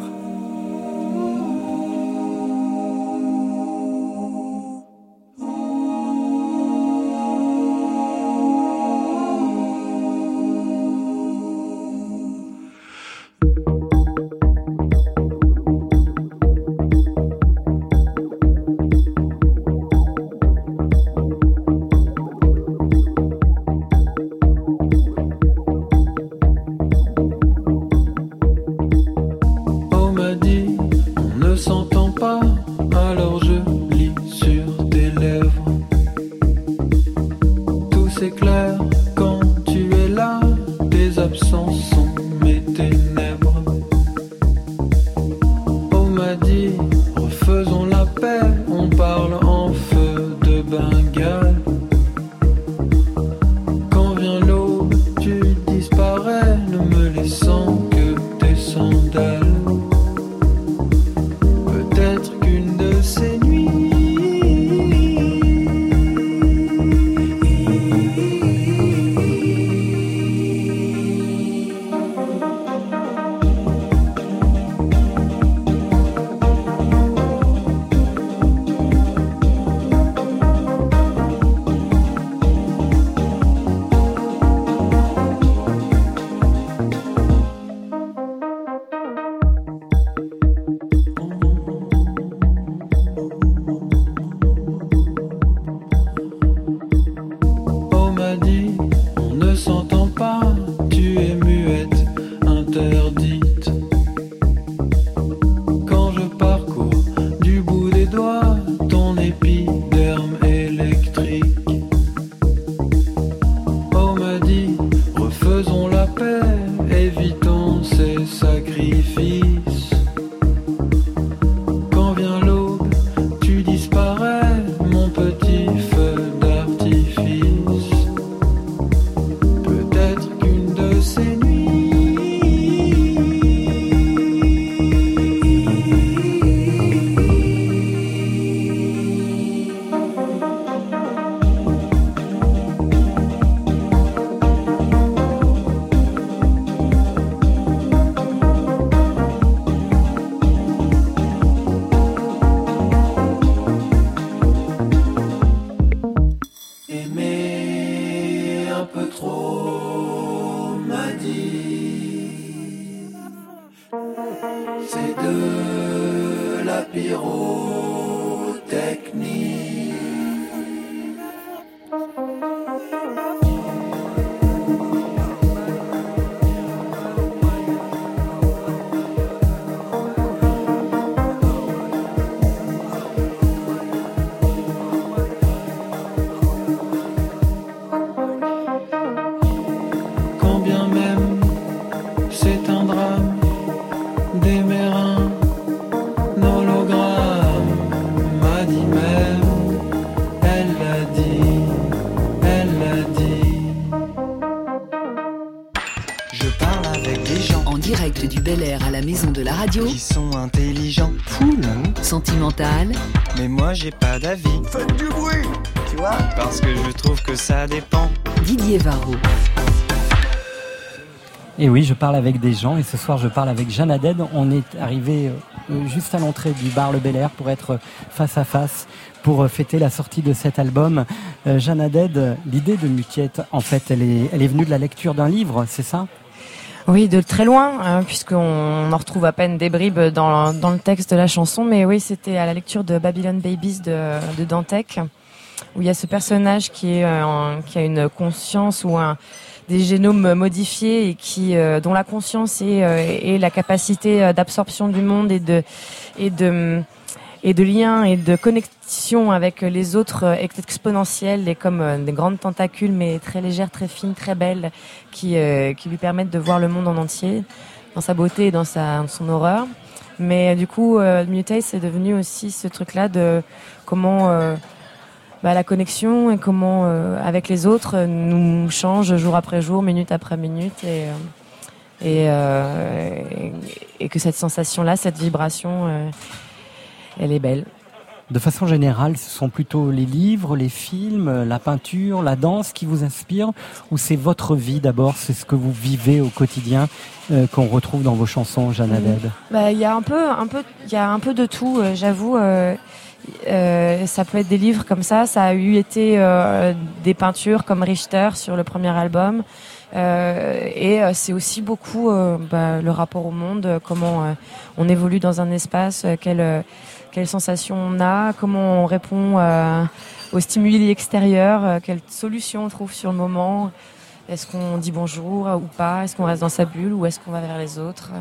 Qui sont intelligents, Foule sentimentale. Mais moi j'ai pas d'avis. Faites du bruit, tu vois. Parce que je trouve que ça dépend. Didier Varrod. Et oui, je parle avec des gens et ce soir je parle avec Jeanne Added. On est arrivé juste à l'entrée du bar Le Bel Air pour être face à face pour fêter la sortie de cet album. Euh, Jeanne Added, l'idée de Muquette, en fait, elle est, elle est venue de la lecture d'un livre, c'est ça? Oui, de très loin, hein, puisqu'on en retrouve à peine des bribes dans, dans le texte de la chanson. Mais oui, c'était à la lecture de Babylon Babies de, de Dantec, où il y a ce personnage qui, est, euh, qui a une conscience ou un, des génomes modifiés et qui, euh, dont la conscience est, euh, est la capacité d'absorption du monde et de, et de, et de lien et de connexion avec les autres exponentielles et comme des grandes tentacules mais très légères, très fines, très belles qui euh, qui lui permettent de voir le monde en entier dans sa beauté et dans sa dans son horreur. Mais du coup euh, Mutate c'est devenu aussi ce truc là de comment euh, bah la connexion et comment euh, avec les autres nous change jour après jour, minute après minute et euh, et, euh, et, et que cette sensation-là, cette vibration, euh, elle est belle. De façon générale, ce sont plutôt les livres, les films, la peinture, la danse qui vous inspirent, ou c'est votre vie d'abord, c'est ce que vous vivez au quotidien euh, qu'on retrouve dans vos chansons, Jeanne Added? Bah, il y a un peu, un peu, il y a un peu de tout. Euh, j'avoue, euh, euh, ça peut être des livres comme ça. Ça a eu été euh, des peintures comme Richter sur le premier album, euh, et euh, c'est aussi beaucoup euh, bah, le rapport au monde, euh, comment euh, on évolue dans un espace, euh, quel euh, quelles sensations on a, comment on répond euh, aux stimuli extérieurs, euh, quelles solutions on trouve sur le moment, est-ce qu'on dit bonjour euh, ou pas, est-ce qu'on reste dans sa bulle ou est-ce qu'on va vers les autres. euh.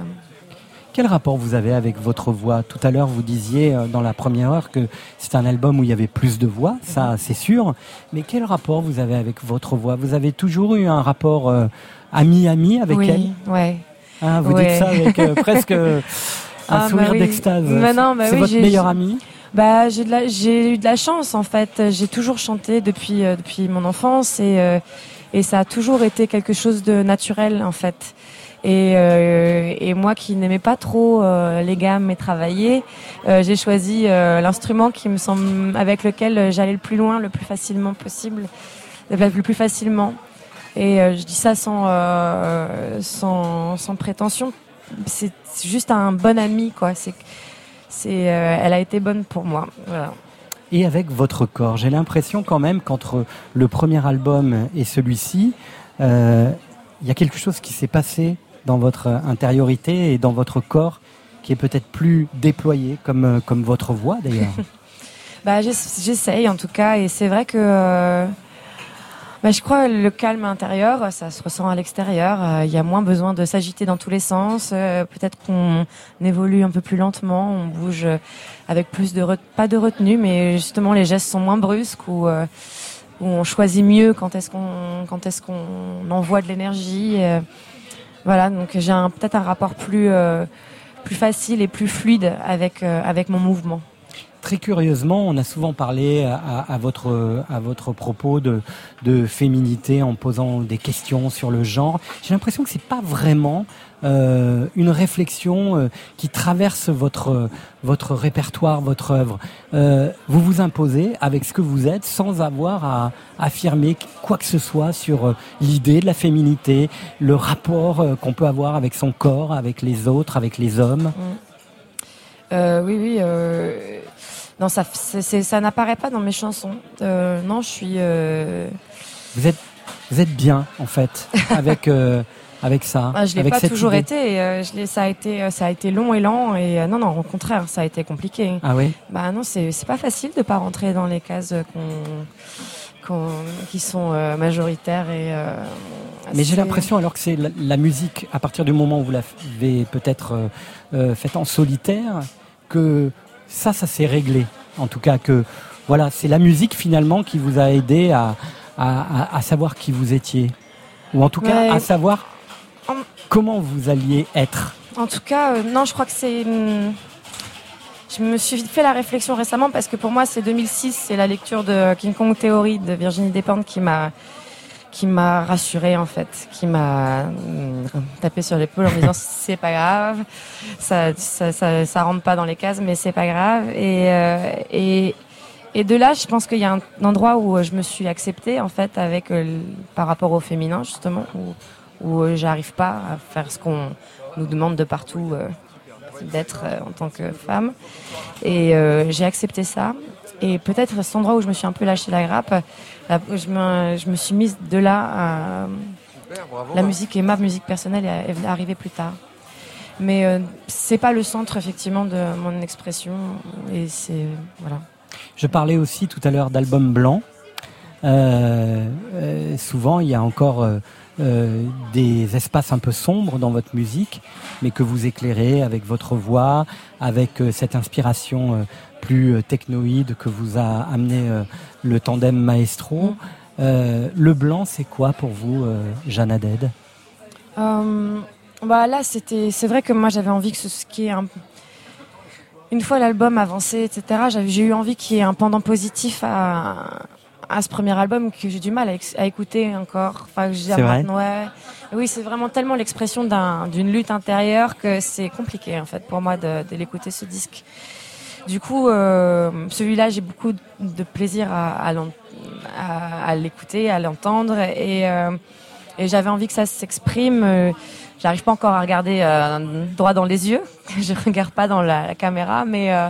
Quel rapport vous avez avec votre voix? Tout à l'heure, vous disiez euh, dans la première heure que c'est un album où il y avait plus de voix, ça c'est sûr, mais quel rapport vous avez avec votre voix? Vous avez toujours eu un rapport euh, ami-ami avec oui, elle? Ouais. Hein, vous ouais. dites ça avec euh, presque... Euh, Un ah, sourire bah oui. d'extase. Bah non, bah c'est oui, votre meilleur ami. Bah j'ai de la, j'ai eu de la chance en fait. J'ai toujours chanté depuis euh, depuis mon enfance et euh, et ça a toujours été quelque chose de naturel en fait. Et euh, et moi qui n'aimais pas trop euh, les gammes et travailler, euh, j'ai choisi euh, l'instrument qui me semble avec lequel j'allais le plus loin, le plus facilement possible, le plus facilement. Et euh, je dis ça sans euh, sans sans prétention. C'est juste un bon ami, quoi. C'est, c'est, euh, elle a été bonne pour moi. Voilà. Et avec votre corps, j'ai l'impression quand même qu'entre le premier album et celui-ci, euh, il y a quelque chose qui s'est passé dans votre intériorité et dans votre corps qui est peut-être plus déployé, comme, comme votre voix d'ailleurs. Bah, j'essaye en tout cas, et c'est vrai que. Euh... Bah, je crois que le calme intérieur, ça se ressent à l'extérieur. Il euh, y a moins besoin de s'agiter dans tous les sens. Euh, peut-être qu'on évolue un peu plus lentement, on bouge avec plus de... Re- pas de retenue, mais justement les gestes sont moins brusques ou euh, on choisit mieux quand est-ce qu'on, quand est-ce qu'on envoie de l'énergie. Euh, voilà, donc j'ai un, peut-être un rapport plus, euh, plus facile et plus fluide avec, euh, avec mon mouvement. Très curieusement, on a souvent parlé à, à votre à votre propos de de féminité en posant des questions sur le genre. J'ai l'impression que c'est pas vraiment euh, une réflexion euh, qui traverse votre votre répertoire, votre œuvre. Euh, vous vous imposez avec ce que vous êtes sans avoir à affirmer quoi que ce soit sur euh, l'idée de la féminité, le rapport euh, qu'on peut avoir avec son corps, avec les autres, avec les hommes. Euh, oui, oui. Euh... Non, ça, c'est, c'est, ça n'apparaît pas dans mes chansons. Euh, non, je suis. Euh... Vous êtes, vous êtes bien en fait avec euh, avec ça. Ah, je l'ai avec pas toujours idée. Été. Et, euh, je l'ai, ça a été, ça a été long et lent. Et euh, non, non, au contraire, ça a été compliqué. Ah oui. Bah non, c'est, c'est pas facile de pas rentrer dans les cases qu'on, qu'on, qui sont euh, majoritaires et. Euh, Mais j'ai l'impression alors que c'est la, la musique à partir du moment où vous l'avez peut-être euh, euh, faite en solitaire que. Ça, ça s'est réglé. En tout cas, que voilà, c'est la musique finalement qui vous a aidé à, à, à savoir qui vous étiez, ou en tout cas ouais. à savoir en... comment vous alliez être. En tout cas, euh, non, je crois que c'est. Je me suis fait la réflexion récemment parce que pour moi, c'est deux mille six, c'est la lecture de King Kong Theory de Virginie Despentes qui m'a qui m'a rassurée en fait, qui m'a tapé sur l'épaule en me disant c'est pas grave, ça, ça ça ça rentre pas dans les cases mais c'est pas grave et euh, et et de là je pense qu'il y a un endroit où je me suis acceptée en fait avec euh, par rapport au féminin justement où où j'arrive pas à faire ce qu'on nous demande de partout euh, d'être euh, en tant que femme et euh, j'ai accepté ça. Et peut-être cet endroit où je me suis un peu lâché la grappe, là, je, me, je me suis mise de là à super, bravo, la musique et ma musique personnelle est arrivée plus tard. Mais euh, c'est pas le centre effectivement de mon expression et c'est voilà. Je parlais aussi tout à l'heure d'album blanc. Euh, euh, souvent il y a encore euh, euh, des espaces un peu sombres dans votre musique, mais que vous éclairez avec votre voix, avec euh, cette inspiration. Euh, plus technoïde que vous a amené euh, le tandem Maestro. Euh, le blanc, c'est quoi pour vous, euh, Jeanne Added? euh, bah Là, c'était, c'est vrai que moi, j'avais envie que ce, ce qui est un... Une fois l'album avancé, et cetera, j'ai eu envie qu'il y ait un pendant positif à, à ce premier album que j'ai du mal à, ex- à écouter encore. Enfin, que je dis à maintenant, ouais. Oui, c'est vraiment tellement l'expression d'un, d'une lutte intérieure que c'est compliqué en fait pour moi de, de l'écouter, ce disque. Du coup, euh, celui-là, j'ai beaucoup de plaisir à, à, l'en, à, à l'écouter, à l'entendre, et, euh, et j'avais envie que ça s'exprime. J'arrive pas encore à regarder euh, droit dans les yeux. Je regarde pas dans la, la caméra, mais euh,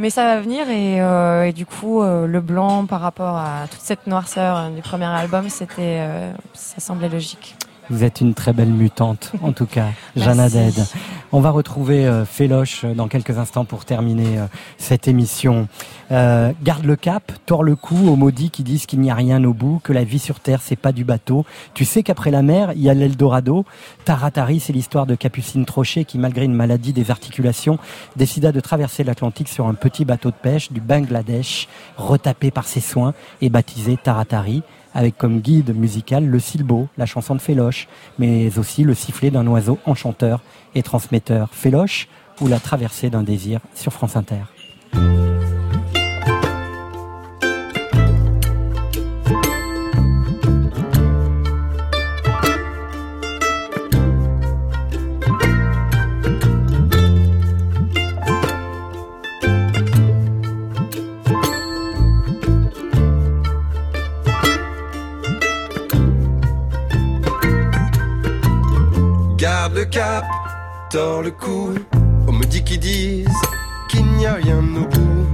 mais ça va venir, et, euh, et du coup, euh, le blanc par rapport à toute cette noirceur du premier album, c'était, euh, ça semblait logique. Vous êtes une très belle mutante, en tout cas, Jeanne Added. On va retrouver euh, Féloche dans quelques instants pour terminer euh, cette émission. Euh, garde le cap, tords le cou aux maudits qui disent qu'il n'y a rien au bout, que la vie sur Terre, c'est pas du bateau. Tu sais qu'après la mer, il y a l'Eldorado. Taratari, c'est l'histoire de Capucine Trochet qui, malgré une maladie des articulations, décida de traverser l'Atlantique sur un petit bateau de pêche du Bangladesh, retapé par ses soins et baptisé Taratari, avec comme guide musical le silbo, la chanson de Féloche, mais aussi le sifflet d'un oiseau enchanteur et transmetteur. Féloche ou la traversée d'un désir sur France Inter. Cap, tord le cou aux maudits qui disent qu'il n'y a rien au bout,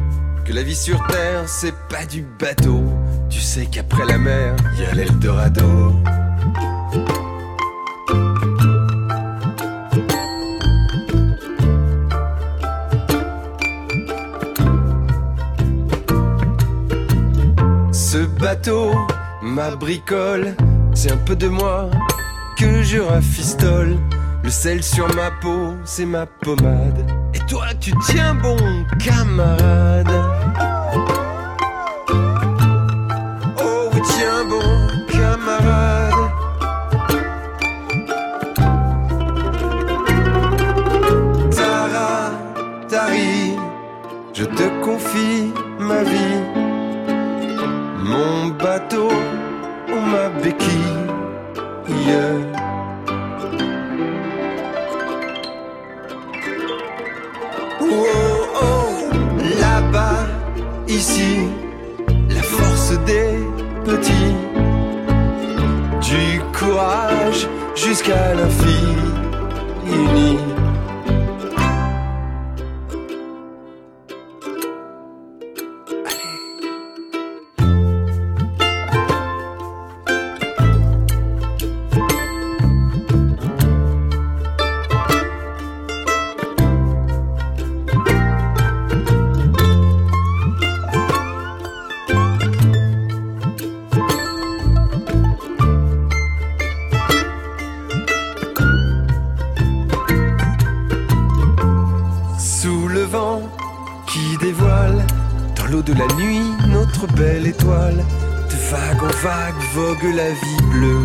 que la vie sur Terre c'est pas du bateau. Tu sais qu'après la mer, il y a l'Eldorado. Ce bateau m'abricole, c'est un peu de moi que je rafistole. Le sel sur ma peau, c'est ma pommade. Et toi, tu tiens bon, camarade. Oh, oui, tiens bon, camarade. Tara, Tari, je te confie ma vie. Mon bateau ou ma béquille, yeah. Oh, oh, là-bas, ici, la force des petits, du courage jusqu'à l'infini. Vogue la vie bleue,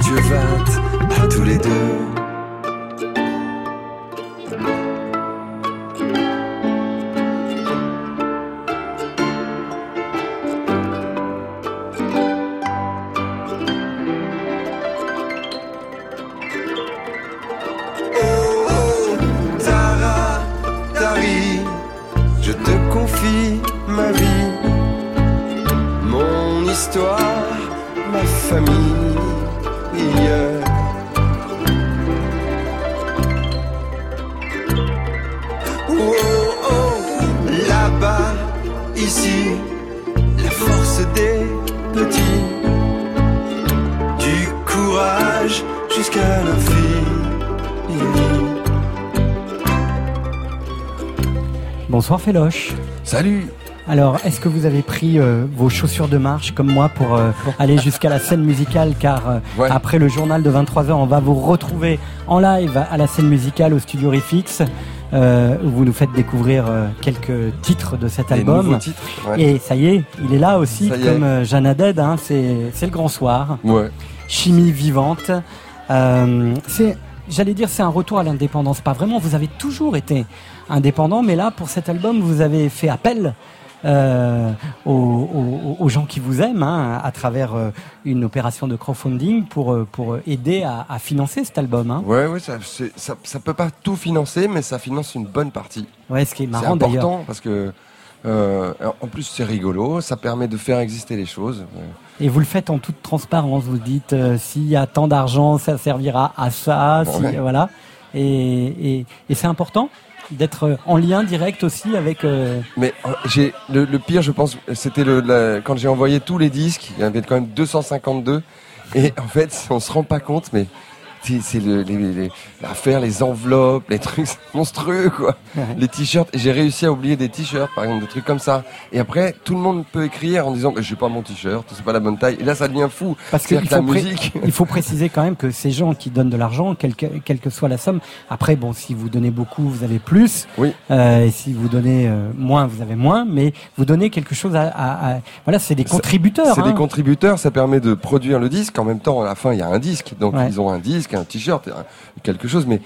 adieu vingt, à tous les deux. Oh, oh, Tara, Tari, je te confie ma vie, mon histoire, ma famille, yeah. Oh, oh, là-bas, ici, la force des petits, du courage jusqu'à l'infini. Bonsoir Féloche. Salut. Alors, est-ce que vous avez pris euh, vos chaussures de marche comme moi pour, euh, pour aller jusqu'à la scène musicale, car euh, ouais. Après le journal de vingt-trois heures, on va vous retrouver en live à la scène musicale au studio Rifix, euh, où vous nous faites découvrir euh, quelques titres de cet album. Des titres, ouais. Et ça y est, il est là aussi, ça comme euh, Jeanne Added, hein, c'est, c'est le grand soir. Ouais. Chimie vivante. Euh, c'est, j'allais dire, c'est un retour à l'indépendance. Pas vraiment, vous avez toujours été indépendant, mais là, pour cet album, vous avez fait appel euh, aux, aux, aux gens qui vous aiment, hein, à travers euh, une opération de crowdfunding pour, pour aider à, à financer cet album. Hein. Ouais, ouais, ça, c'est, ça, ça peut pas tout financer, mais ça finance une bonne partie. Ouais, ce qui est marrant d'ailleurs. C'est important d'ailleurs. Parce que Euh, en plus c'est rigolo, ça permet de faire exister les choses. Et vous le faites en toute transparence, vous dites euh, s'il y a tant d'argent, ça servira à ça, bon, si, ouais. voilà. Et, et, et c'est important d'être en lien direct aussi avec. Euh... Mais euh, j'ai le, le pire, je pense, c'était le, la, quand j'ai envoyé tous les disques, il y en avait quand même deux cent cinquante-deux. Et en fait, on se rend pas compte, mais. C'est, c'est le, les, les, l'affaire, les enveloppes, les trucs monstrueux, quoi. Ouais. Les t-shirts. J'ai réussi à oublier des t-shirts, par exemple, des trucs comme ça. Et après, tout le monde peut écrire en disant, bah, j'ai pas mon t-shirt, c'est pas la bonne taille. Et là, ça devient fou. Parce que, que la pré- musique. Il faut préciser quand même que ces gens qui donnent de l'argent, quelle que, quelle que soit la somme. Après, bon, si vous donnez beaucoup, vous avez plus. Oui. Euh, et si vous donnez euh, moins, vous avez moins. Mais vous donnez quelque chose à, à, à... voilà, c'est des contributeurs. C'est hein. des contributeurs. Ça permet de produire le disque. En même temps, à la fin, il y a un disque. Donc, ouais. ils ont un disque. Un t-shirt, quelque chose, mais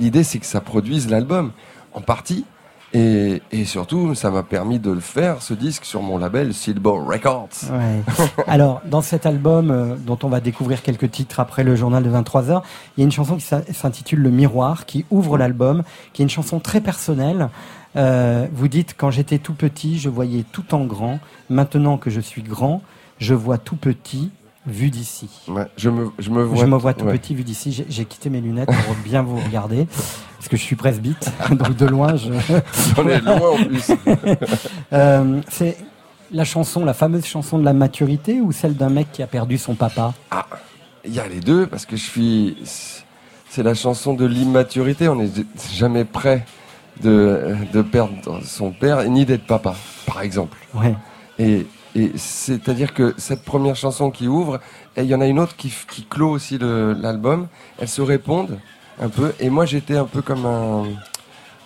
l'idée c'est que ça produise l'album en partie, et, et surtout ça m'a permis de le faire, ce disque, sur mon label Silver Records. Ouais. Alors dans cet album euh, dont on va découvrir quelques titres après le journal de vingt-trois heures, il y a une chanson qui s'intitule Le Miroir, qui ouvre l'album, qui est une chanson très personnelle. Euh, vous dites, quand j'étais tout petit je voyais tout en grand, maintenant que je suis grand je vois tout petit vu d'ici. Ouais, je me, je me vois, je me vois tout ouais. petit vu d'ici. J'ai, j'ai quitté mes lunettes pour bien vous regarder, parce que je suis presbyte, donc de loin je. J'en ai loin en plus. euh, c'est la chanson, la fameuse chanson de la maturité, ou celle d'un mec qui a perdu son papa. Ah, il y a les deux, parce que je suis. C'est la chanson de l'immaturité. On n'est jamais prêt de de perdre son père ni d'être papa, par exemple. Ouais. Et Et c'est-à-dire que cette première chanson qui ouvre, et il y en a une autre qui, qui clôt aussi le, l'album, elles se répondent un peu. Et moi, j'étais un peu comme un,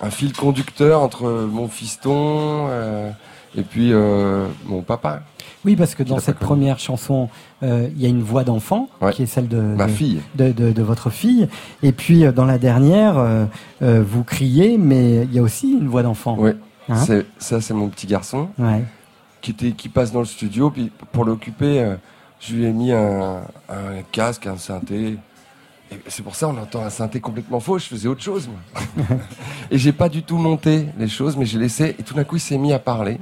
un fil conducteur entre mon fiston euh, et puis euh, mon papa. Oui, parce que dans cette première chanson, euh, il y a une voix d'enfant, ouais. qui est celle de, Ma de, fille. De, de, de votre fille. Et puis, dans la dernière, euh, euh, vous criez, mais il y a aussi une voix d'enfant. Oui, hein, c'est, ça c'est mon petit garçon. Ouais. Qui, était, qui passe dans le studio, puis pour l'occuper, euh, je lui ai mis un, un casque, un synthé. Et c'est pour ça qu'on entend un synthé complètement faux. Je faisais autre chose, moi. Et j'ai pas du tout monté les choses, mais j'ai laissé. Et tout d'un coup, il s'est mis à parler.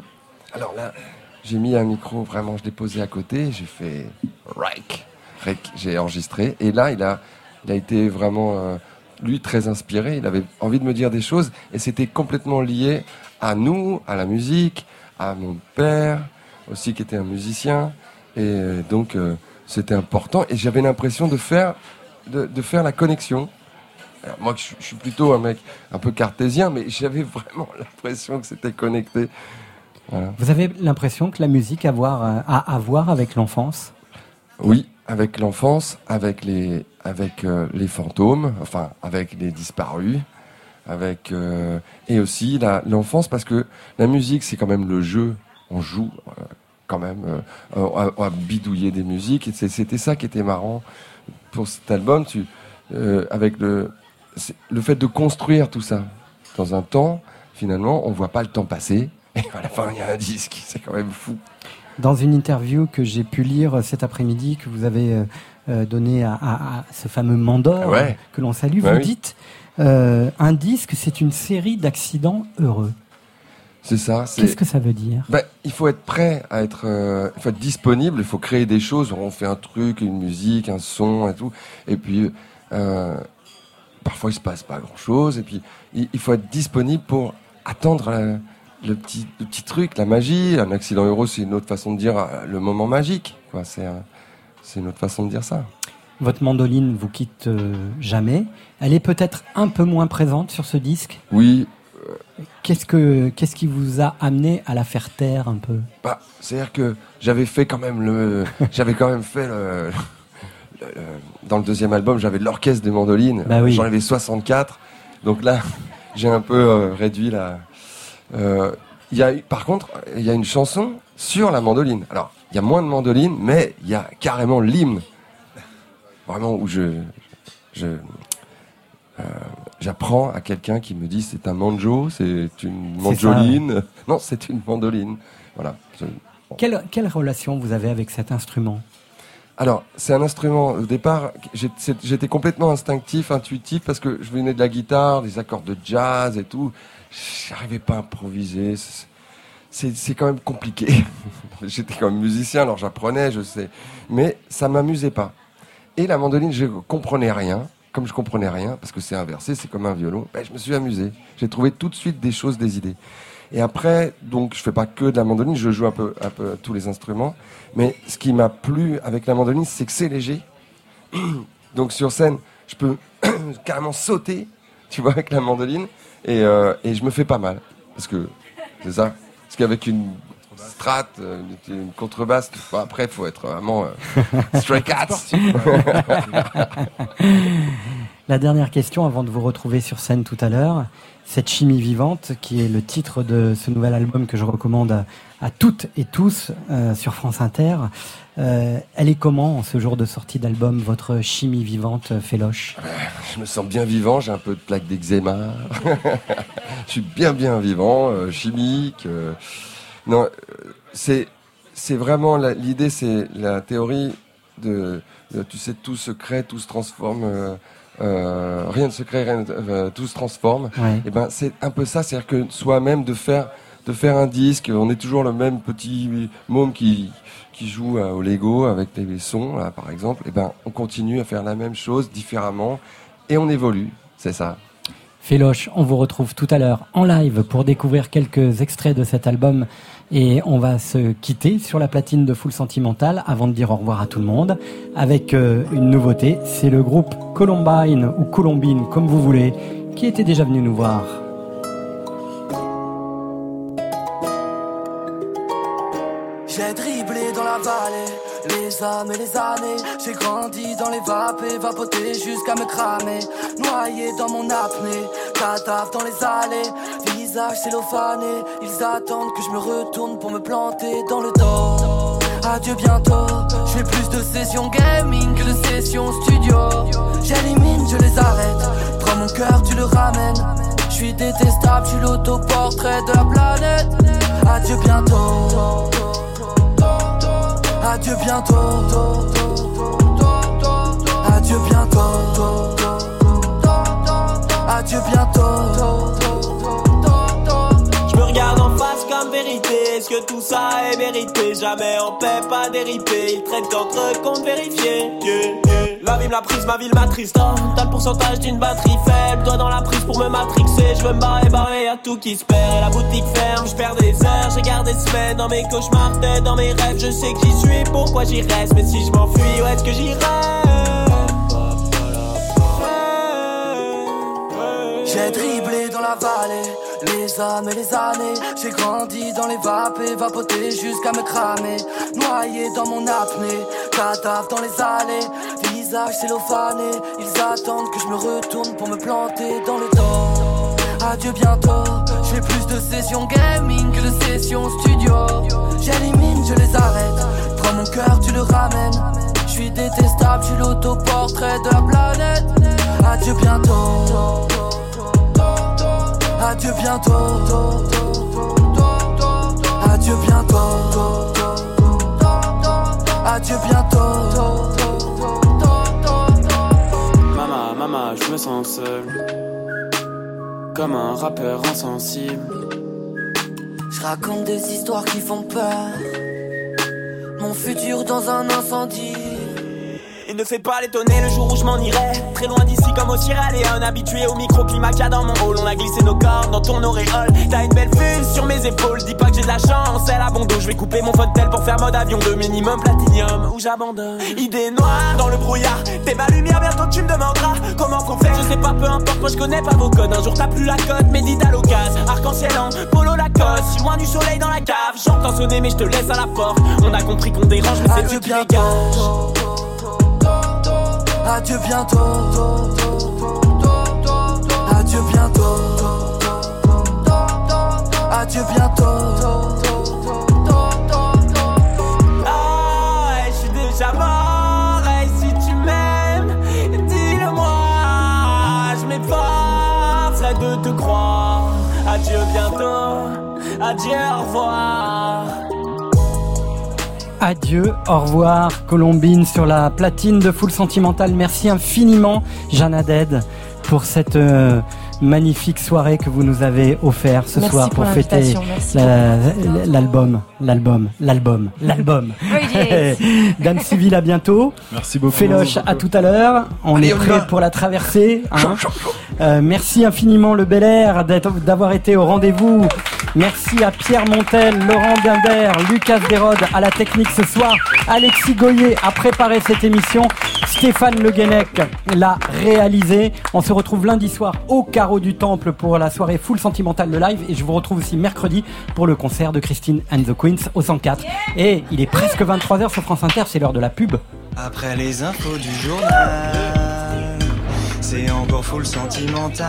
Alors là, j'ai mis un micro, vraiment, je l'ai posé à côté. J'ai fait rec, rec, j'ai enregistré. Et là, il a, il a été vraiment, euh, lui, très inspiré. Il avait envie de me dire des choses. Et c'était complètement lié à nous, à la musique, à mon père aussi qui était un musicien, et donc euh, c'était important, et j'avais l'impression de faire de, de faire la connexion. Alors, moi je, je suis plutôt un mec un peu cartésien, mais j'avais vraiment l'impression que c'était connecté. Voilà. Vous avez l'impression que la musique a à voir, euh, a à voir avec l'enfance ? Oui, avec l'enfance, avec les avec euh, les fantômes, enfin avec les disparus. Avec euh, et aussi la, l'enfance, parce que la musique c'est quand même le jeu, on joue euh, quand même euh, à, à bidouiller des musiques, et c'est, c'était ça qui était marrant pour cet album, tu, euh, avec le, le fait de construire tout ça dans un temps, finalement on voit pas le temps passer, et à la fin il y a un disque, c'est quand même fou. Dans une interview que j'ai pu lire cet après-midi, que vous avez euh, donné à, à, à ce fameux Mandor, ouais. que l'on salue, bah vous oui. dites Euh, un disque, c'est une série d'accidents heureux. C'est ça. C'est... Qu'est-ce que ça veut dire ? Ben, il faut être prêt à être, euh, il faut être disponible. Il faut créer des choses. On fait un truc, une musique, un son et tout. Et puis euh, parfois il se passe pas grand-chose. Et puis il, il faut être disponible pour attendre la, le petit, le petit truc, la magie. Un accident heureux, c'est une autre façon de dire euh, le moment magique. Quoi. C'est, euh, c'est une autre façon de dire ça. Votre mandoline vous quitte euh, jamais. Elle est peut-être un peu moins présente sur ce disque. Oui. Qu'est-ce que qu'est-ce qui vous a amené à la faire taire un peu ? Bah, c'est-à-dire que j'avais fait quand même le j'avais quand même fait le, le, le dans le deuxième album, j'avais l'orchestre des mandolines. Bah oui. J'en avais soixante-quatre. Donc là, j'ai un peu euh, réduit la. Euh, il y a par contre, il y a une chanson sur la mandoline. Alors, il y a moins de mandolines, mais il y a carrément l'hymne. Vraiment, où je, je, euh, J'apprends à quelqu'un qui me dit c'est un manjo, c'est une mandoline. C'est ça, ouais. Non, c'est une mandoline. Voilà. Bon. Quelle, quelle relation vous avez avec cet instrument ? Alors, c'est un instrument, au départ, j'étais complètement instinctif, intuitif, parce que je venais de la guitare, des accords de jazz et tout. J'arrivais pas à improviser. C'est, c'est quand même compliqué. J'étais quand même musicien, alors j'apprenais, je sais. Mais ça m'amusait pas. Et la mandoline, je comprenais rien. Comme je comprenais rien, parce que c'est inversé, c'est comme un violon, ben, je me suis amusé. J'ai trouvé tout de suite des choses, des idées. Et après, donc, je fais pas que de la mandoline, je joue un peu, un peu tous les instruments. Mais ce qui m'a plu avec la mandoline, c'est que c'est léger. Donc, sur scène, je peux carrément sauter, tu vois, avec la mandoline. Et, euh, et je me fais pas mal. Parce que, c'est ça. Parce qu'avec une strat, une, une contrebasse, bah, après, faut être vraiment euh, Stray Cats. La dernière question avant de vous retrouver sur scène tout à l'heure. Cette Chimie Vivante, qui est le titre de ce nouvel album que je recommande à, à toutes et tous euh, sur France Inter, euh, elle est comment en ce jour de sortie d'album, votre Chimie Vivante, Féloche ? Je me sens bien vivant, j'ai un peu de plaque d'eczéma, je suis bien bien vivant, euh, chimique. Euh... Non, c'est, c'est vraiment, la, l'idée c'est la théorie de, de, tu sais, tout se crée, tout se transforme... Euh, Euh, rien ne se crée, rien, euh, tout se transforme. Ouais. Et ben c'est un peu ça, c'est-à-dire que soi-même de faire de faire un disque, on est toujours le même petit môme qui qui joue euh, au Lego avec des sons, là, par exemple. Et ben on continue à faire la même chose différemment et on évolue, c'est ça. Féloche, on vous retrouve tout à l'heure en live pour découvrir quelques extraits de cet album et on va se quitter sur la platine de Foule sentimentale avant de dire au revoir à tout le monde avec une nouveauté, c'est le groupe Columbine ou Columbine comme vous voulez qui était déjà venu nous voir. J'ai dribblé dans la vallée les âmes et les années, j'ai grandi dans les vapes et vapoté jusqu'à me cramer, noyé dans mon apnée, cadavre dans les allées, visage cellophané, ils attendent que je me retourne pour me planter dans le dos. Adieu bientôt, je fais plus de sessions gaming que de sessions studio. J'élimine, je les arrête, prends mon cœur, tu le ramènes. Je suis détestable, je suis l'autoportrait de la planète. Adieu bientôt. Adieu bientôt, adieu bientôt, adieu bientôt. Je me regarde en face comme vérité. Est-ce que tout ça est mérité? Jamais on paie pas dériper. Ils traitent d'entre eux comptes vérifiés. Yeah, yeah. La vie me la prise, ma ville m'attriste. T'as le pourcentage d'une batterie faible. Doigt dans la prise pour me matrixer. Je veux me barrer, barrer à tout qui se perd. Et la boutique ferme, je perds des heures. J'ai gardé semaines dans mes cauchemars, tête dans mes rêves. Je sais qui je suis, pourquoi j'y reste. Mais si je m'enfuis, où est-ce que j'irai? J'ai dribblé dans la vallée les âmes et les années, j'ai grandi dans les vapes et vapoté jusqu'à me cramer, noyé dans mon apnée, cadavre dans les allées, visage cellophané, ils attendent que je me retourne pour me planter dans le dos. Adieu bientôt, je fais plus de sessions gaming que de sessions studio. J'élimine, je les arrête, prends mon cœur, tu le ramènes. Je suis détestable, je suis l'autoportrait de la planète. Adieu bientôt. Adieu bientôt, adieu bientôt, adieu bientôt. Mama, mama, je me sens seul, comme un rappeur insensible. Je raconte des histoires qui font peur, mon futur dans un incendie. Ne fais pas l'étonner le jour où je m'en irai. Très loin d'ici comme au Sierra Leone. Habitué au microclimat qu'il y a dans mon hall. On a glissé nos cordes dans ton auréole. T'as une belle vue sur mes épaules. Dis pas que j'ai de la chance, elle a bon dos. Je vais couper mon fontel pour faire mode avion. De minimum platinium ou j'abandonne. Idée noire dans le brouillard. T'es ma lumière, bientôt tu me demanderas comment qu'on fait. Je sais pas, peu importe, moi je connais pas vos codes. Un jour t'as plus la cote, mais dis à l'occasion. Arc-en-ciel en, polo Lacoste. Si loin du soleil dans la cave. J'entends sonner mais je te laisse à la porte. On a compris qu'on dérange mais c'est eux qui dégagent. Adieu bientôt, adieu bientôt, adieu bientôt. Ah, je suis déjà mort, et si tu m'aimes, dis-le moi, je m'efforce. j'arrête de te croire. Adieu bientôt, adieu au revoir. Adieu, au revoir, Columbine sur la platine de Foule sentimentale. Merci infiniment, Jeanne Added, pour cette euh, magnifique soirée que vous nous avez offert ce merci soir pour, pour fêter la, l'album, l'album, l'album, l'album. Dame civile, à bientôt. Merci beaucoup. Féloche, à tout à l'heure. On Allez, est prêt on pour la traversée. Hein. Chou, chou, chou. Euh, merci infiniment le Bel Air d'avoir été au rendez-vous. Merci à Pierre Montel, Laurent Binder, Lucas Desrodes à la technique ce soir, Alexis Goyer a préparé cette émission, Stéphane Le Guenec l'a réalisée. On se retrouve lundi soir au Carreau du Temple pour la soirée Foule sentimentale de live et je vous retrouve aussi mercredi pour le concert de Christine and the Queens au cent quatre. Et il est presque vingt-trois heures sur France Inter, c'est l'heure de la pub. Après les infos du journal, c'est encore Foule sentimentale.